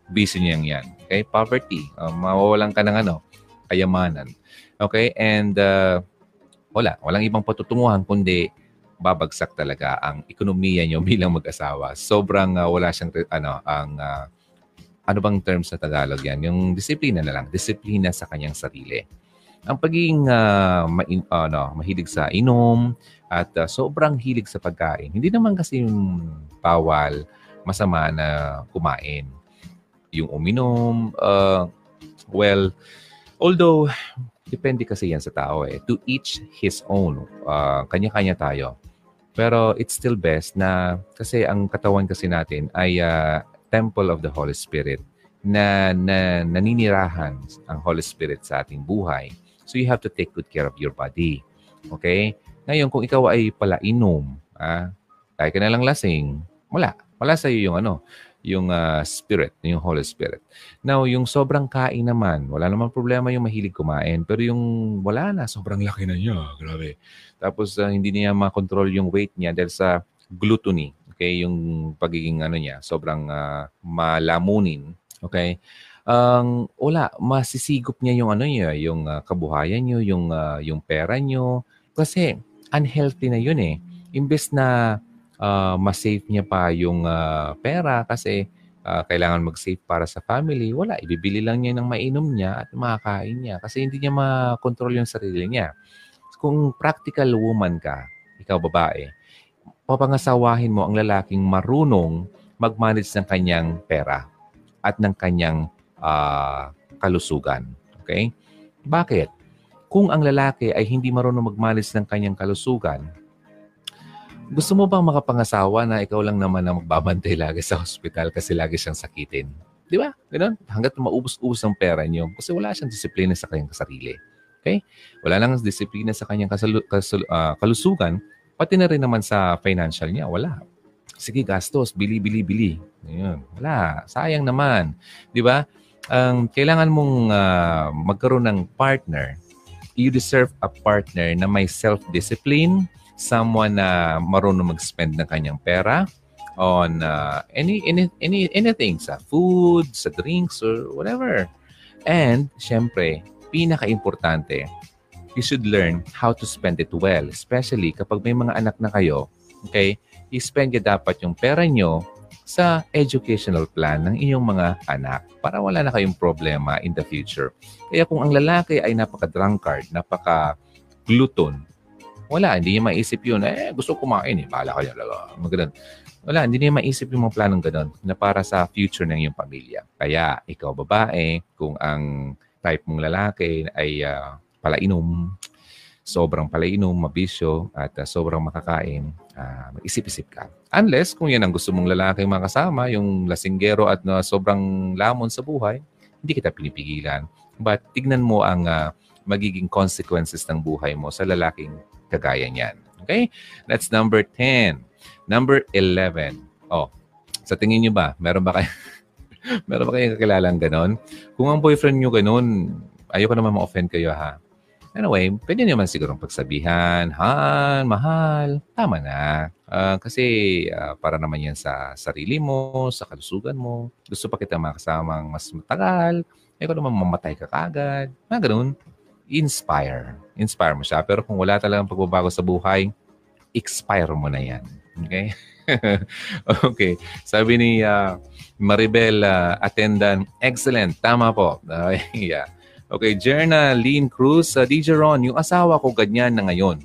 busy niyang yan. Okay? Poverty. Uh, mawawalan ka ng ano, kayamanan. Okay? And uh, wala. Walang ibang patutunguhan kundi babagsak talaga ang ekonomiya nyo bilang mag-asawa. Sobrang uh, wala siyang ano, ang... Uh, ano bang terms sa Tagalog yan? Yung disiplina na lang. Disiplina sa kanyang sarili. Ang pagiging uh, ma- uh, no, mahilig sa inom at uh, sobrang hilig sa pagkain. Hindi naman kasi yung bawal, masama na kumain. Yung uminom, uh, well, although, depende kasi yan sa tao eh. To each his own. Uh, kanya-kanya tayo. Pero it's still best na kasi ang katawan kasi natin ay... Uh, Temple of the Holy Spirit na, na naninirahan ang Holy Spirit sa ating buhay. So you have to take good care of your body. Okay? Ngayon, kung ikaw ay pala inom, ah, tayo ka na lang lasing, wala. Wala sa'yo yung ano, yung uh, Spirit, yung Holy Spirit. Now, yung sobrang kain naman, wala naman problema yung mahilig kumain, pero yung wala na, sobrang laki na niya, grabe. Tapos uh, hindi niya makontrol yung weight niya dahil sa gluttony. Okay, yung pagiging ano niya, sobrang uh, malamunin. Okay? Ang um, wala, masisigop niya yung ano niya, yung uh, kabuhayan niyo, yung uh, yung pera niyo kasi unhealthy na yun eh. Imbes na uh, ma-save niya pa yung uh, pera kasi uh, kailangan mag-save para sa family, wala, ibibili lang niya ng mainom niya at makakain niya kasi hindi niya ma-control yung sarili niya. Kung practical woman ka, ikaw babae, papangasawahin mo ang lalaking marunong mag-manage ng kanyang pera at ng kanyang uh, kalusugan. Okay? Bakit? Kung ang lalaki ay hindi marunong mag-manage ng kanyang kalusugan, gusto mo bang makapangasawa na ikaw lang naman ang magbabantay lagi sa hospital kasi lagi siyang sakitin? Di ba? Ganun? Hanggat maubos-ubos ang pera niyo kasi wala siyang disiplina sa kanyang sarili. Okay? Wala lang disiplina sa kanyang kasalu- kasalu- uh, kalusugan. Pati na rin naman sa financial niya, wala. Sige, gastos, bili, bili, bili. Ayun, wala. Sayang naman. Di ba? Um, kailangan mong uh, magkaroon ng partner. You deserve a partner na may self-discipline, someone na marunong mag-spend ng kanyang pera on uh, any, any, any anything, sa food, sa drinks, or whatever. And, syempre, pinaka-importante, you should learn how to spend it well. Especially kapag may mga anak na kayo, okay, i-spend niyo dapat yung pera niyo sa educational plan ng inyong mga anak para wala na kayong problema in the future. Kaya kung ang lalaki ay napaka-drunkard, napaka-glutton, wala, hindi niya maisip yun. Eh, gusto kumain eh, bahala kayo. Magandang. Wala, hindi niya maisip yung mga planong ganun na para sa future ng iyong pamilya. Kaya ikaw babae, kung ang type mong lalaki ay... Uh, palainom, sobrang palainom, mabisyo, at uh, sobrang makakain, uh, mag-isip-isip ka. Unless kung yan ang gusto mong lalaki makasama, yung lasinggero at uh, sobrang lamon sa buhay, hindi kita pinipigilan. But tignan mo ang uh, magiging consequences ng buhay mo sa lalaking kagaya niyan. Okay? That's number ten. Number eleven. Oh, sa tingin nyo ba, meron ba kayo, meron ba kayong kakilalang ganon? Kung ang boyfriend nyo ganon, ayoko naman ma-offend kayo ha. Anyway, pwede naman sigurong pagsabihan, Han, mahal, tama na. Uh, kasi uh, para naman yan sa sarili mo, sa kalusugan mo. Gusto pa kita makasamang mas matagal. Ayoko naman mamatay ka kagad. Mga ganun. Inspire. Inspire mo siya. Pero kung wala talagang pagbabago sa buhay, expire mo na yan. Okay? Okay. Sabi ni uh, Maribel uh, Attendant, excellent. Tama po. Uh, yeah. Okay, Jerna Lean Cruz, uh, D J Ron, yung asawa ko ganyan na ngayon.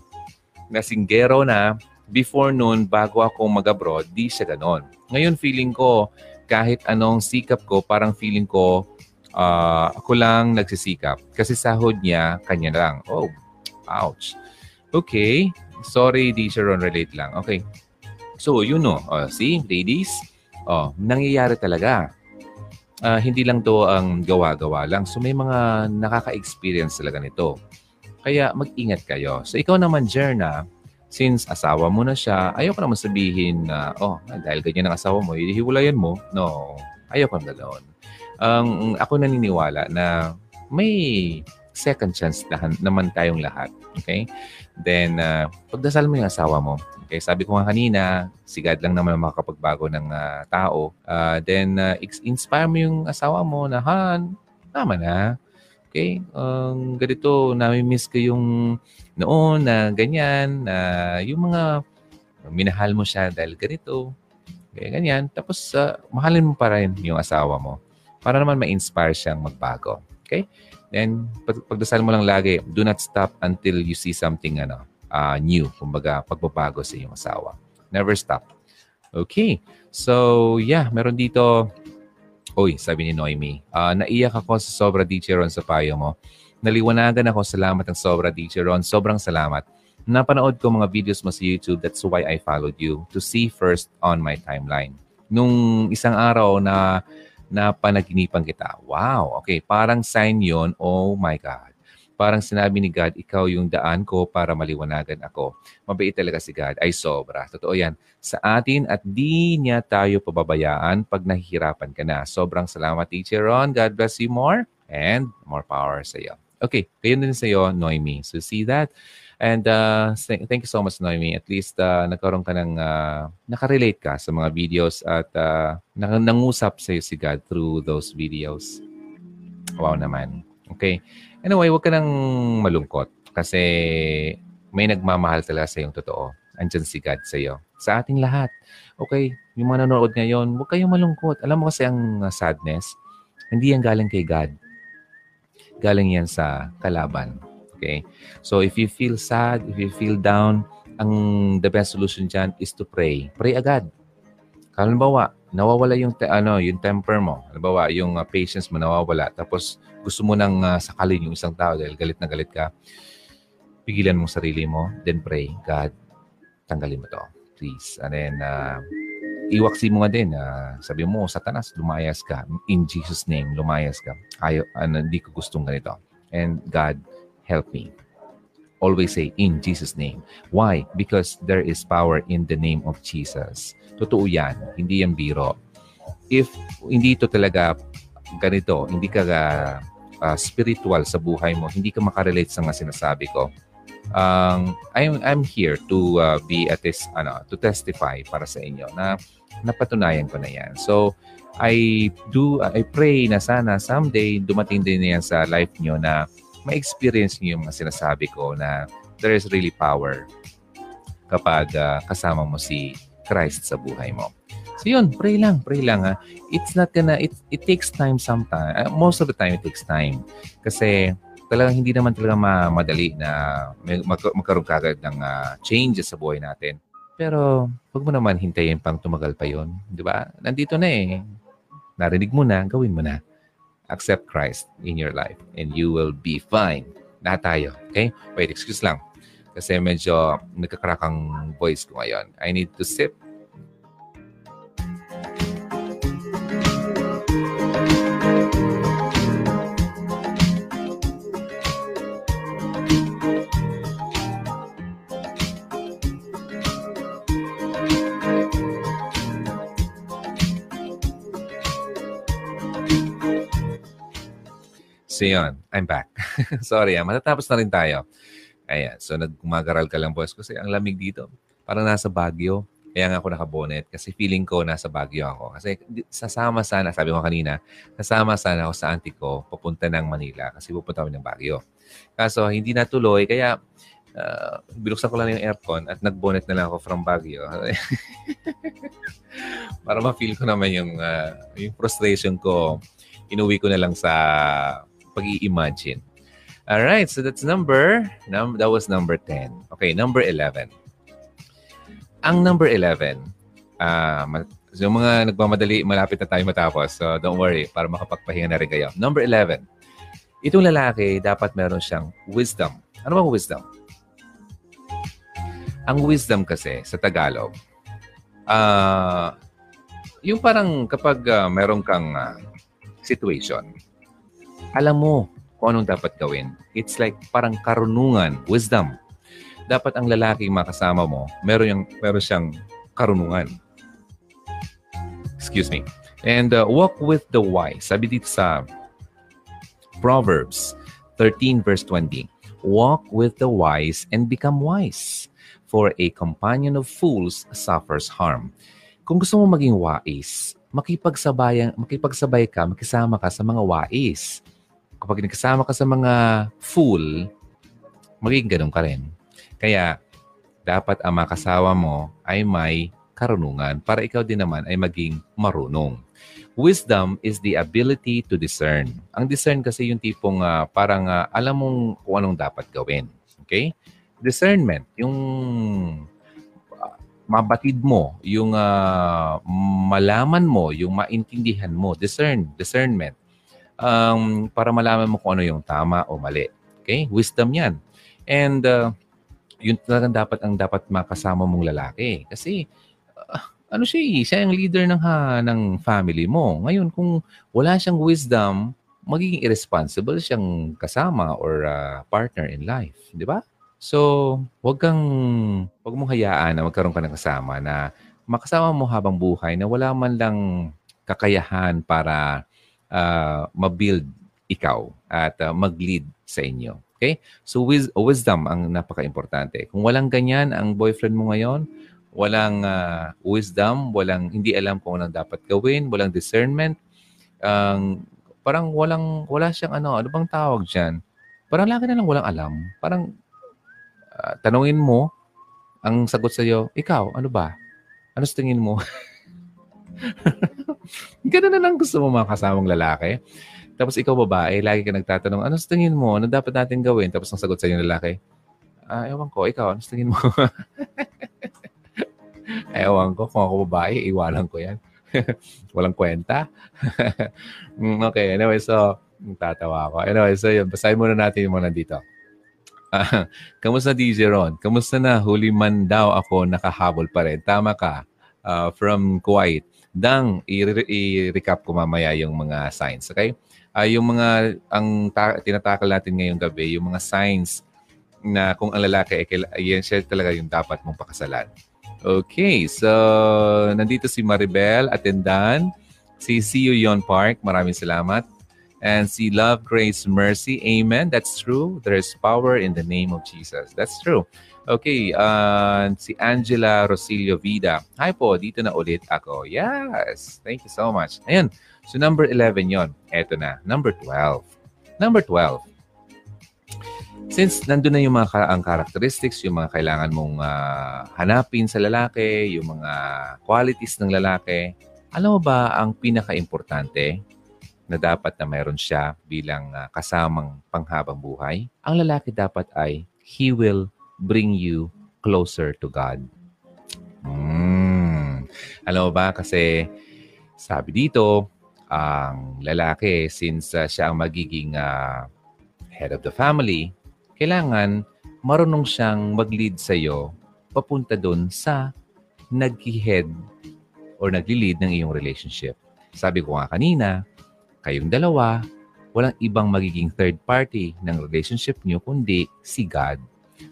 Nasinggero na, before noon, bago ako mag-abroad, di siya ganon. Ngayon feeling ko, kahit anong sikap ko, parang feeling ko, uh, ako lang nagsisikap. Kasi sahod niya, kanya lang. Oh, ouch. Okay, sorry D J Ron, relate lang. Okay, so you know, uh, see, ladies, oh, nangyayari talaga. Uh, hindi lang to ang gawa-gawa lang. So may mga nakaka-experience talaga nito. Kaya mag-ingat kayo. So ikaw naman, Jerna, since asawa mo na siya, ayoko naman sabihin na, uh, oh, dahil ganyan ang asawa mo, hihiwalayan mo. No, ayoko naman ganoon. Um, ako naniniwala na may second chance naman tayong lahat. Okay? Then, uh, pagdasal mo yung asawa mo. Okay, sabi ko nga kanina, si God lang naman makakapagbago ng uh, tao. Uh, then, uh, inspire mo yung asawa mo na, Han, tama na. Okay? Um, ganito, nami-miss ko yung noon na ganyan, na uh, yung mga minahal mo siya dahil ganito. Okay, ganyan. Tapos, uh, mahalin mo pa rin yung asawa mo para naman ma-inspire siyang magbago. Okay? Then, pagdasal mo lang lagi, do not stop until you see something, ano, Uh, new, kumbaga pagbabago sa iyong asawa. Never stop. Okay. So, yeah, meron dito. Oy, sabi ni Noemi, uh, naiyak ako sa sobra, D J Ron, sa payo mo. Naliwanagan ako, salamat ng sobra, D J Ron. Sobrang salamat. Napanood ko mga videos mo sa YouTube. That's why I followed you, to see first on my timeline. Nung isang araw na napanaginipan kita. Wow, okay. Parang sign yon. Oh my God. Parang sinabi ni God, ikaw yung daan ko para maliwanagan ako. Mabait talaga si God. Ay, sobra. Totoo yan. Sa atin at di niya tayo pababayaan pag nahihirapan ka na. Sobrang salamat, Teacher Ron. God bless you more and more power sa iyo. Okay, kayo din sa iyo, Noemi. So, see that? And uh, thank you so much, Noemi. At least uh, nagkaroon ka ng, uh, nakarelate ka sa mga videos at uh, nangusap sa iyo si God through those videos. Wow naman. Okay. Anyway, huwag ka nang malungkot kasi may nagmamahal talaga sa iyong totoo. Andiyan si God sa iyo. Sa ating lahat. Okay, yung mga nanonood ngayon, huwag kayong malungkot. Alam mo kasi ang sadness, hindi yan galing kay God. Galing yan sa kalaban. Okay? So if you feel sad, if you feel down, ang the best solution dyan is to pray. Pray agad. Halimbawa, nawawala yung te, ano, yung temper mo. Halimbawa, yung uh, patience mo nawawala. Tapos gusto mo nang uh, sakalin yung isang tao dahil galit na galit ka. Pigilan mong sarili mo, then pray, God, tanggalin mo to, please. And then uh, iwaksi mo nga din, uh, sabi mo, Satanas, lumayas ka. In Jesus' name, lumayas ka. Ayaw, ano, hindi ko gustong ganito. And God, help me. Always say, in Jesus' name. Why? Because there is power in the name of Jesus. Totoo yan. Hindi yan biro. If hindi ito talaga ganito, hindi ka uh, spiritual sa buhay mo, hindi ka makarelate sa mga sinasabi ko, um, I'm, I'm here to uh, be at this, ano, to testify para sa inyo na napatunayan ko na yan. So, I do, I pray na sana someday dumating din yan sa life nyo na ma-experience nyo yung mga sinasabi ko na there is really power kapag uh, kasama mo si Christ sa buhay mo. So yun, pray lang, pray lang ha. It's not gonna, it, it takes time sometimes. Uh, most of the time, it takes time. Kasi talagang hindi naman talaga madali na magkaroon kagad ng uh, changes sa buhay natin. Pero huwag mo naman hintayin pang tumagal pa yun. Di ba? Nandito na eh. Narinig mo na, gawin mo na. Accept Christ in your life and you will be fine. Lahat tayo. Okay? Wait, excuse lang. Kasi medyo nagka-crack ang voice ko ngayon. I need to sip. So yun, I'm back. Sorry, ah, matatapos na rin tayo. Ayan. So, nagmagaral ka lang, boss. Kasi ang lamig dito. Parang nasa Baguio. Kaya nga ako nakabonet. Kasi feeling ko nasa Baguio ako. Kasi sasama sana, sabi ko kanina, sasama sana ako sa auntie ko papunta ng Manila. Kasi pupunta kami ng Baguio. Kaso, hindi natuloy. Kaya, uh, binuksan ko lang yung aircon at nagbonet na lang ako from Baguio. Para ma-feel ko naman yung, uh, yung frustration ko. Inuwi ko na lang sa pag-i-imagine. All right, so that's number, num- that was number ten. Okay, number eleven. Ang number eleven, uh, so yung mga nagmamadali, malapit na tayo matapos. So don't worry, para makapagpahinga na rin kayo. Number eleven, itong lalaki, dapat meron siyang wisdom. Ano bang wisdom? Ang wisdom kasi sa Tagalog, uh, yung parang kapag uh, meron kang uh, situation, alam mo kung anong dapat gawin. It's like parang karunungan, wisdom. Dapat ang lalaki makasama mo, meron, yung, meron siyang karunungan. Excuse me. And uh, walk with the wise. Sabi dito sa Proverbs thirteen verse twenty, walk with the wise and become wise, for a companion of fools suffers harm. Kung gusto mo maging wais, makipagsabay, makipagsabay ka, makisama ka sa mga wais. Kapag nakisama ka sa mga fool, magiging ganun ka rin. Kaya, dapat ang makasawa mo ay may karunungan para ikaw din naman ay maging marunong. Wisdom is the ability to discern. Ang discern kasi yung tipong uh, parang uh, alam mong kung anong dapat gawin. Okay? Discernment, yung mabatid mo, yung uh, malaman mo, yung maintindihan mo. Discern, discernment. Um, para malaman mo kung ano yung tama o mali. Okay? Wisdom yan. And uh, yun talagang dapat ang dapat makasama mong lalaki. Kasi, uh, ano siya eh? Siya yung leader ng, ha, ng family mo. Ngayon, kung wala siyang wisdom, magiging irresponsible siyang kasama or uh, partner in life. Di ba? So, wag kang, wag mong hayaan na magkaroon ka ng kasama na makasama mo habang buhay na wala man lang kakayahan para uh, mabuild ikaw at uh, mag-lead sa inyo. Okay? So, wis- wisdom ang napaka-importante. Kung walang ganyan ang boyfriend mo ngayon, walang uh, wisdom, walang hindi alam kung anong dapat gawin, walang discernment, um, parang walang, wala siyang ano, ano bang tawag dyan? Parang laki na lang walang alam. Parang, Uh, tanungin mo, ang sagot sa'yo, ikaw, ano ba? Ano sa tingin mo? Ganun na lang gusto mo mga kasamang lalaki. Tapos ikaw babae, lagi ka nagtatanong, ano sa tingin mo? Ano dapat natin gawin? Tapos ang sagot sa'yo ng lalaki, ah, ewan ko, ikaw, ano sa tingin mo? Ewan ko, kung ako babae, iwanan ko yan. Walang kwenta. Okay, anyway, so, tatawa ako. Anyway, so yun, basahin muna natin yung mga nandito. Uh, kamusta D J Ron? Kamusta na? Huli man daw ako, nakahabol pa rin. Tama ka. Uh, from Kuwait. Dang, i-recap ko mamaya yung mga signs. Okay? Uh, yung mga, ang ta- tinatakal natin ngayong gabi, yung mga signs na kung ang lalaki, yan siya talaga yung dapat mong pakasalan. Okay, so, nandito si Maribel, Atendan, si Siu Yon Park, maraming salamat. And see love, grace, mercy. Amen. That's true. There is power in the name of Jesus. That's true. Okay. Uh, si Angela Rosilio Vida. Hi po. Dito na ulit ako. Yes. Thank you so much. Ayan. So number eleven yon. Eto na. Number twelve. Number twelve. Since nandun na yung mga ka- ang characteristics, yung mga kailangan mong uh, hanapin sa lalaki, yung mga qualities ng lalaki, alam mo ba ang pinaka-importante na dapat na mayroon siya bilang uh, kasamang panghabang buhay, ang lalaki dapat ay, he will bring you closer to God. Mm. Alam mo ba? Kasi sabi dito, ang lalaki, since uh, siya ang magiging uh, head of the family, kailangan marunong siyang mag-lead sa'yo papunta doon sa nag-head or nag-lead ng iyong relationship. Sabi ko nga kanina, kayong dalawa, walang ibang magiging third party ng relationship nyo kundi si God.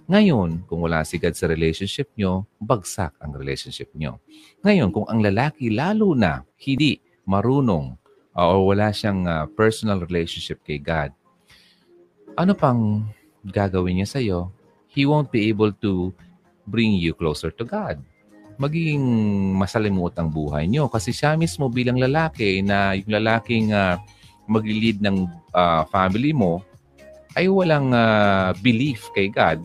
Ngayon, kung wala si God sa relationship nyo, bagsak ang relationship nyo. Ngayon, kung ang lalaki lalo na hindi marunong uh, o wala siyang uh, personal relationship kay God, ano pang gagawin niya sa'yo? He won't be able to bring you closer to God. Magiging masalimuot ang buhay nyo. Kasi siya mismo bilang lalaki na yung lalaking uh, mag-lead ng uh, family mo ay walang uh, belief kay God.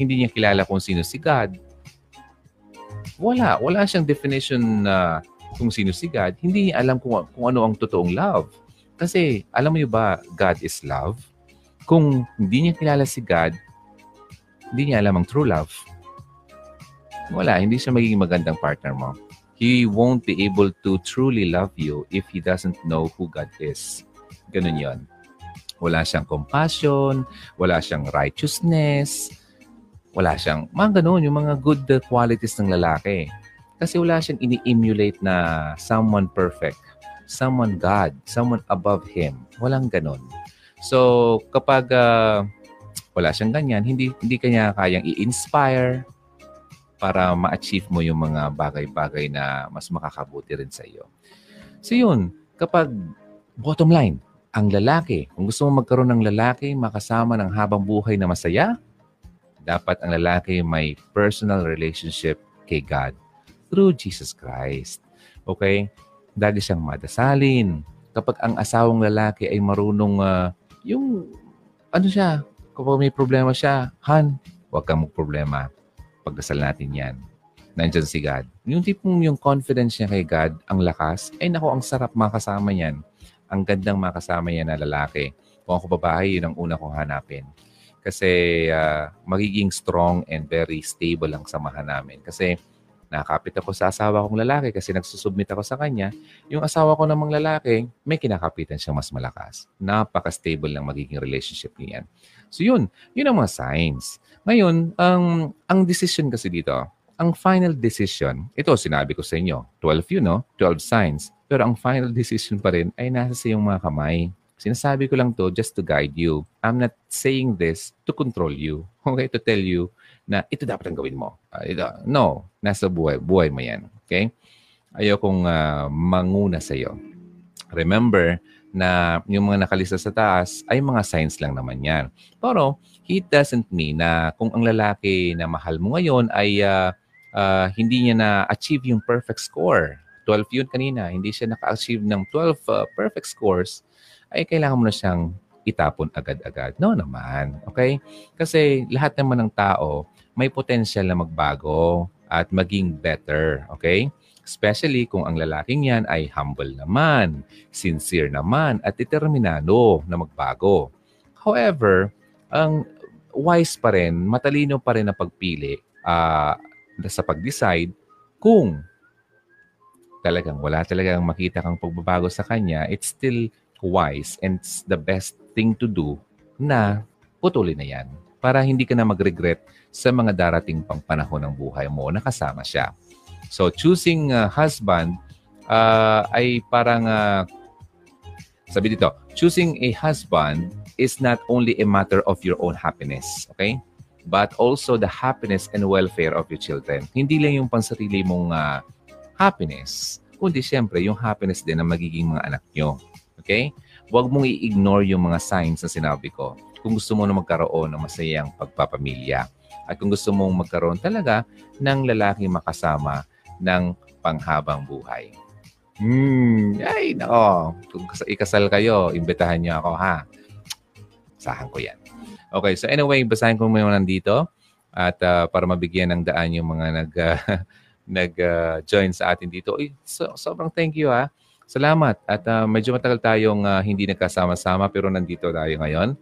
Hindi niya kilala kung sino si God. Wala. Wala siyang definition na uh, kung sino si God. Hindi niya alam kung, kung ano ang totoong love. Kasi, alam mo ba, God is love? Kung hindi niya kilala si God, hindi niya alam ang true love. Wala, hindi siya magiging magandang partner mo. He won't be able to truly love you if he doesn't know who God is. Ganun yon. Wala siyang compassion, wala siyang righteousness, wala siyang, mga ganun, yung mga good qualities ng lalaki. Kasi wala siyang ini-emulate na someone perfect, someone God, someone above him. Walang ganun. So, kapag uh, wala siyang ganyan, hindi, hindi kanya kayang i-inspire para ma-achieve mo yung mga bagay-bagay na mas makakabuti rin sa iyo. So, yun, kapag bottom line, ang lalaki, kung gusto mo magkaroon ng lalaki makasama ng habang buhay na masaya, dapat ang lalaki may personal relationship kay God through Jesus Christ. Okay? Lagi siyang madasalin. Kapag ang asawang lalaki ay marunong uh, yung ano siya, kapag may problema siya, Han, huwag kang magproblema. Pagdasal natin yan. Nandiyan si God. Yung tipong yung confidence niya kay God, ang lakas, ay naku, ang sarap makasama niyan. Ang gandang makasama yan na lalaki. Kung ako babae, yun ang una kong hanapin. Kasi uh, magiging strong and very stable ang samahan namin. Kasi nakakapit ako sa asawa kong lalaki kasi nagsusubmit ako sa kanya. Yung asawa ko namang lalaki, may kinakapitan siyang mas malakas. Napaka-stable ng magiging relationship niyan. So yun, yun ang mga signs. Ngayon, ang, ang decision kasi dito, ang final decision, ito sinabi ko sa inyo, twelve yun, no? twelve signs. Pero ang final decision pa rin ay nasa sa iyong mga kamay. Sinasabi ko lang to just to guide you. I'm not saying this to control you. Okay? To tell you na ito dapat ang gawin mo. Uh, ito, no. Nasa buhay. Buhay mo yan. Okay? Ayokong uh, manguna sa iyo. Remember na yung mga nakalista sa taas ay mga signs lang naman yan. Pero it doesn't mean na kung ang lalaki na mahal mo ngayon ay uh, uh, hindi niya na-achieve yung perfect score. twelve yun kanina, hindi siya naka-achieve ng twelve uh, perfect scores, ay kailangan mo na siyang itapon agad-agad. No naman, okay? Kasi lahat naman ng tao may potential na magbago at maging better, okay? Especially kung ang lalaking yan ay humble naman, sincere naman, at determinado na magbago. However, ang wise pa rin, matalino pa rin na pagpili uh, sa pag-decide kung talagang wala talagang makita kang pagbabago sa kanya, it's still wise and it's the best thing to do na putulin na yan para hindi ka na mag-regret sa mga darating pang panahon ng buhay mo na kasama siya. So, choosing uh, husband uh, ay parang, uh, sabi dito, choosing a husband is not only a matter of your own happiness, okay? But also the happiness and welfare of your children. Hindi lang yung pansarili mong uh, happiness, kundi siyempre yung happiness din ng magiging mga anak nyo. Okay? Huwag mong i-ignore yung mga signs na sinabi ko kung gusto mo na magkaroon ng masayang pagpapamilya. At kung gusto mong magkaroon talaga ng lalaki makasama ng panghabang buhay. Hmm, ay, nako. Kung ikasal kayo, imbitahan niyo ako, ha? Sahan ko yan. Okay, so anyway, basahin ko muna nandito at uh, para mabigyan ng daan yung mga nag... Uh, nag-join uh, sa atin dito. Uy, so, sobrang thank you, ha. Salamat. At uh, medyo matagal tayong uh, hindi nagkasama-sama pero nandito tayo ngayon.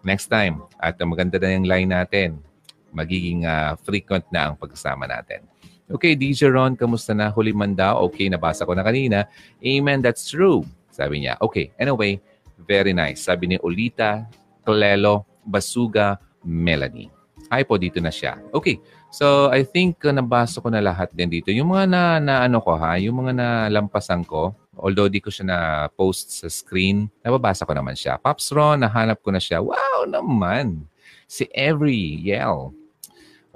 Next time. At uh, maganda na yung line natin. Magiging uh, frequent na ang pagkasama natin. Okay, D J Ron, kamusta na? Huli man daw. Okay, nabasa ko na kanina. Amen, that's true. Sabi niya. Okay, anyway, very nice. Sabi ni Olita, Clelo, Basuga, Melanie. Hi po, dito na siya. Okay. So, I think uh, nabasa ko na lahat din dito. Yung mga na, na ano ko ha, yung mga nalampasan ko, although di ko siya na-post sa screen, nababasa ko naman siya. Pops Ron, nahanap ko na siya. Wow naman! Si Every Yell.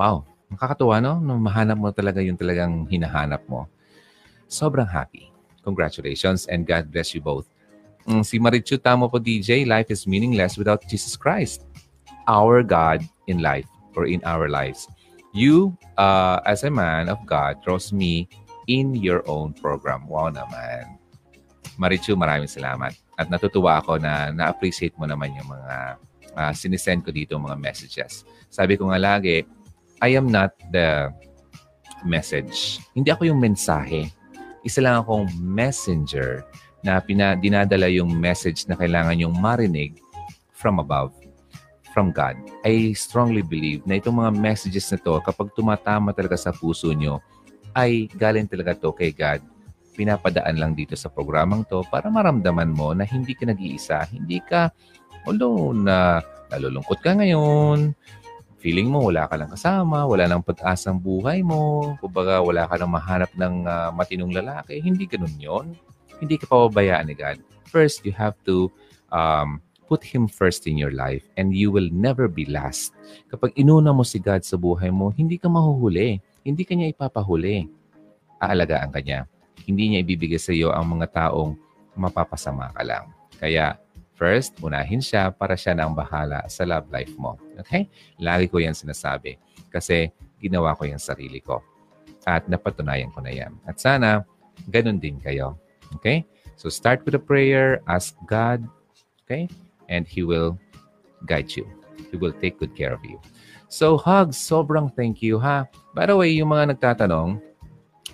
Wow. Nakakatuwa, no? Mahanap mo talaga yung talagang hinahanap mo. Sobrang happy. Congratulations and God bless you both. Mm, si Marichu, tama po D J, life is meaningless without Jesus Christ, our God in life or in our lives. You, uh, as a man of God, trust me in your own program. Wow naman. Marichu, maraming salamat. At natutuwa ako na na-appreciate mo naman yung mga uh, sinisend ko dito, mga messages. Sabi ko nga lagi, I am not the message. Hindi ako yung mensahe. Isa lang akong messenger na dinadala yung message na kailangan yung marinig from above, from God. I strongly believe na itong mga messages na to, kapag tumatama talaga sa puso nyo, ay galing talaga to kay God. Pinapadaan lang dito sa programang to para maramdaman mo na hindi ka nag-iisa, hindi ka, although na nalulungkot ka ngayon, feeling mo wala ka lang kasama, wala lang pag-asang buhay mo, kumbaga wala ka lang mahanap ng uh, matinong lalaki, hindi ganun yon. Hindi ka pababayaan ni God. First, you have to um, put Him first in your life and you will never be last. Kapag inuna mo si God sa buhay mo, hindi ka mahuhuli. Hindi ka niya ipapahuli. Aalagaan ka niya. Hindi niya ibibigay sa iyo ang mga taong mapapasama ka lang. Kaya, first, unahin siya para siya na ang bahala sa love life mo. Okay? Lagi ko yan sinasabi kasi ginawa ko yan sarili ko at napatunayan ko na yan. At sana, ganun din kayo. Okay? So, start with a prayer. Ask God. Okay? And He will guide you. He will take good care of you. So, hugs. Sobrang thank you, ha? By the way, yung mga nagtatanong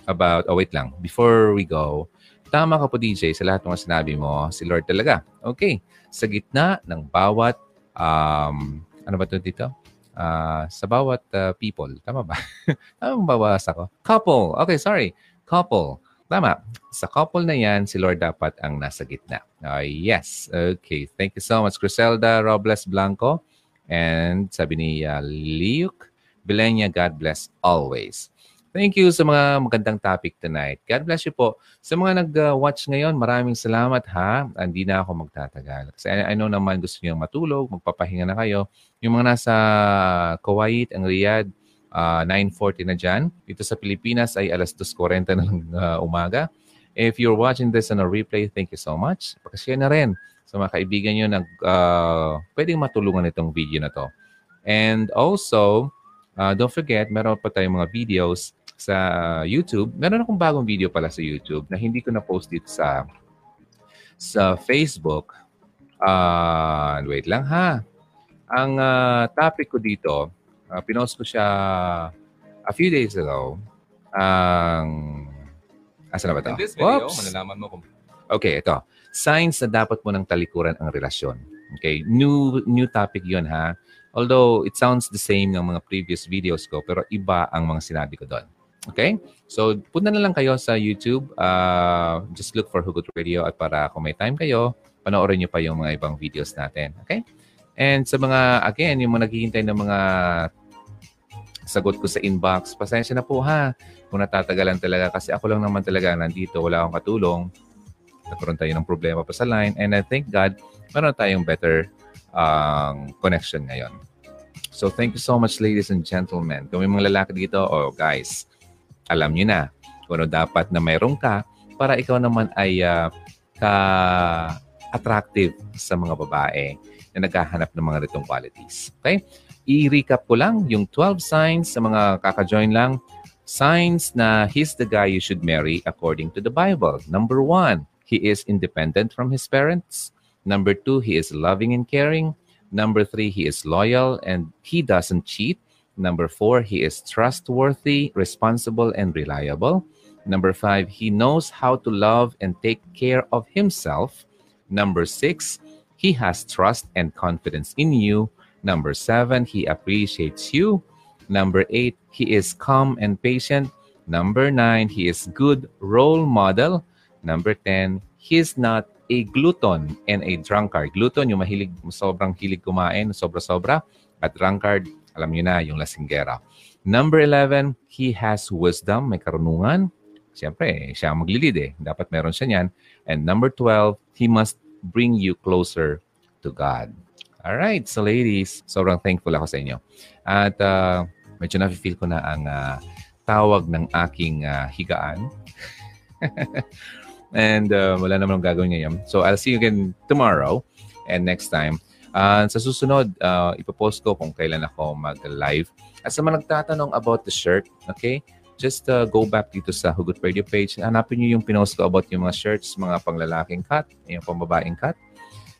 about... Oh, wait lang. Before we go, tama ka po, D J, sa lahat ng sinabi mo, si Lord talaga. Okay. Sa gitna ng bawat, um, ano ba ito dito? Uh, sa bawat uh, people. Tama ba? Tama ba bawas ako? Couple. Okay, sorry. Couple. Tama. Sa couple na yan, si Lord dapat ang nasa gitna. Uh, yes. Okay. Thank you so much, Griselda Robles Blanco. And sabi ni uh, Liuk Belenya, God bless always. Thank you sa mga magandang topic tonight. God bless you po. Sa mga nag-watch ngayon, maraming salamat ha. Hindi na ako magtatagal. Kasi I know naman gusto niyo matulog, magpapahinga na kayo. Yung mga nasa Kuwait, ang Riyadh, uh, nine forty na dyan. Dito sa Pilipinas ay alas two forty na lang uh, umaga. If you're watching this on a replay, thank you so much. Pakishare na rin sa mga kaibigan nyo na uh, pwedeng matulungan itong video na to. And also, uh, don't forget, meron pa tayong mga videos sa YouTube. Meron akong bagong video pala sa YouTube na hindi ko na-post dito sa sa Facebook. Uh, wait lang ha. Ang uh, topic ko dito, uh, pinost ko siya a few days ago. Ang... Um, asan na ba ito? In this video, oops, malalaman mo kung... Okay, ito. Signs na dapat mo nang talikuran ang relasyon. Okay, new new topic yun ha. Although it sounds the same ng mga previous videos ko, pero iba ang mga sinabi ko doon. Okay? So, punta na lang kayo sa YouTube. Uh, just look for Hugot Radio at para kung may time kayo, panoorin nyo pa yung mga ibang videos natin. Okay? And sa mga, again, yung mga naghihintay ng mga sagot ko sa inbox, pasensya na po ha. Kung natatagalan talaga kasi ako lang naman talaga nandito, wala akong katulong. Nagkaroon tayo ng problema pa sa line. And I thank God, meron tayong better ang uh, connection ngayon. So, thank you so much, ladies and gentlemen. Kung may mga lalaki dito, oh guys, alam nyo na kung ano dapat na mayroon ka para ikaw naman ay uh, ka-attractive sa mga babae na naghahanap ng mga nitong qualities. Okay? I-recap ko lang yung twelve signs sa mga kaka-join lang. Signs na he's the guy you should marry according to the Bible. Number one, he is independent from his parents. Number two, he is loving and caring. Number three, he is loyal and he doesn't cheat. Number four, he is trustworthy, responsible, and reliable. Number five, he knows how to love and take care of himself. Number six, he has trust and confidence in you. Number seven, he appreciates you. Number eight, he is calm and patient. Number nine, he is good role model. Number ten, he is not a glutton and a drunkard. Glutton, yung mahilig, sobrang hilig kumain, sobra-sobra. At drunkard, alam nyo na, yung lasinggera. Number eleven, he has wisdom, may karunungan. Siyempre, siya ang maglilid eh. Dapat meron siya niyan. And number twelve, he must bring you closer to God. Alright, so ladies, sobrang thankful ako sa inyo. At uh, medyo na-feel ko na ang uh, tawag ng aking uh, higaan. And uh, wala naman ang gagawin ngayon. So, I'll see you again tomorrow and next time. Uh, sa susunod, uh, ipopost ko kung kailan ako mag-live. At sa mga nagtatanong about the shirt, okay? Just uh, go back dito sa Hugot Radio page. Hanapin nyo yung pinost ko about yung mga shirts, mga panglalaking cut, yung pambabaing cut.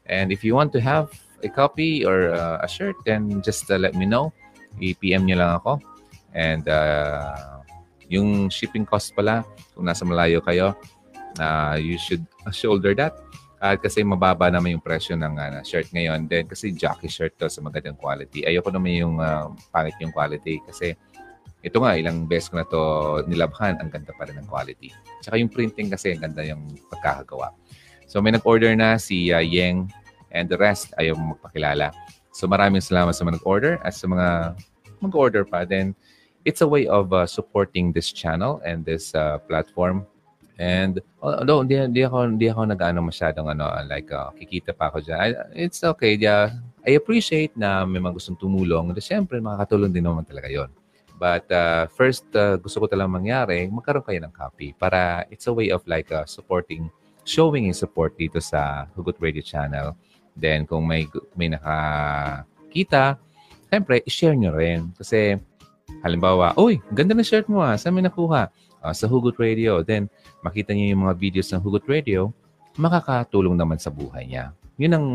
And if you want to have a copy or uh, a shirt, then just uh, let me know. I-P M nyo lang ako. And uh, yung shipping cost pala, kung nasa malayo kayo, uh, you should shoulder that. Uh, kasi mababa naman yung presyo ng uh, shirt ngayon. Then, kasi jockey shirt to sa magandang quality. Ayoko naman yung uh, pangit yung quality. Kasi ito nga, ilang beses ko na to nilabhan. Ang ganda pa rin ng quality. Tsaka yung printing kasi, ang ganda yung pagkakagawa. So, may nag-order na si uh, Yeng and the rest. Ayaw mo magpakilala. So, maraming salamat sa mga nag-order at sa mga mag-order pa. Then, it's a way of uh, supporting this channel and this uh, platform. And although hindi, hindi ako, hindi ako nag-ano masyadong ano, like uh, kikita pa ako dyan. I, it's okay. Yeah, I appreciate na may mga gustong tumulong. At siyempre, makakatulong din naman talaga yon. But uh, first, uh, gusto ko talagang mangyari, magkaroon kayo ng copy. Para it's a way of like uh, supporting, showing in support dito sa Hugot Radio Channel. Then kung may, may nakakita, siyempre, i-share nyo rin. Kasi halimbawa, uy, ganda na shirt mo ha, saan may nakuha? Uh, sa Hugot Radio. Then, makita niyo yung mga videos ng Hugot Radio, makakatulong naman sa buhay niya. Yun ang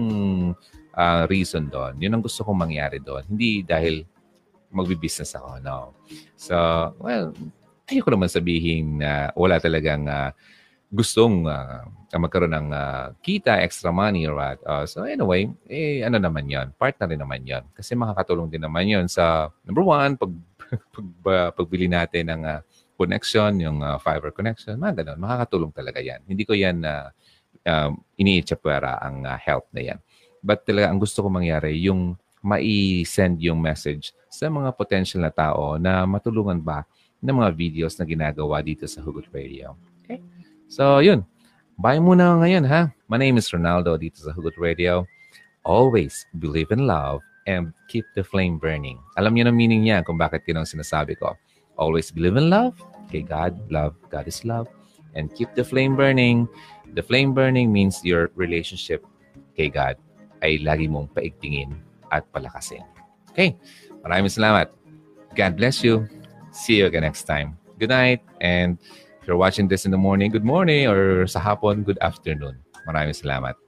uh, reason doon. Yun ang gusto kong mangyari doon. Hindi dahil magbibusiness ako, no. So, well, ayoko naman sabihin na wala talagang uh, gustong uh, magkaroon ng uh, kita, extra money, right? Uh, so, anyway, eh, ano naman yun? Part na rin naman yun. Kasi makakatulong din naman yun sa, number one, pag, pag, uh, pagbili natin ng uh, connection, yung uh, fiber connection, mga ganun. Makakatulong talaga yan. Hindi ko yan uh, uh, ini-itsapwera ang uh, help na yan. But talaga, ang gusto ko mangyari, yung mai-send yung message sa mga potential na tao na matulungan ba ng mga videos na ginagawa dito sa Hugot Radio. Okay? So, yun. Bye muna ngayon, ha? My name is Ronaldo dito sa Hugot Radio. Always believe in love and keep the flame burning. Alam niyo na meaning niya kung bakit yun ang sinasabi ko. Always believe in love. Okay, God, love. God is love. And keep the flame burning. The flame burning means your relationship kay God ay lagi mong paigtingin at palakasin. Okay, maraming salamat. God bless you. See you again next time. Good night. And if you're watching this in the morning, good morning. Or sa hapon, good afternoon. Maraming salamat.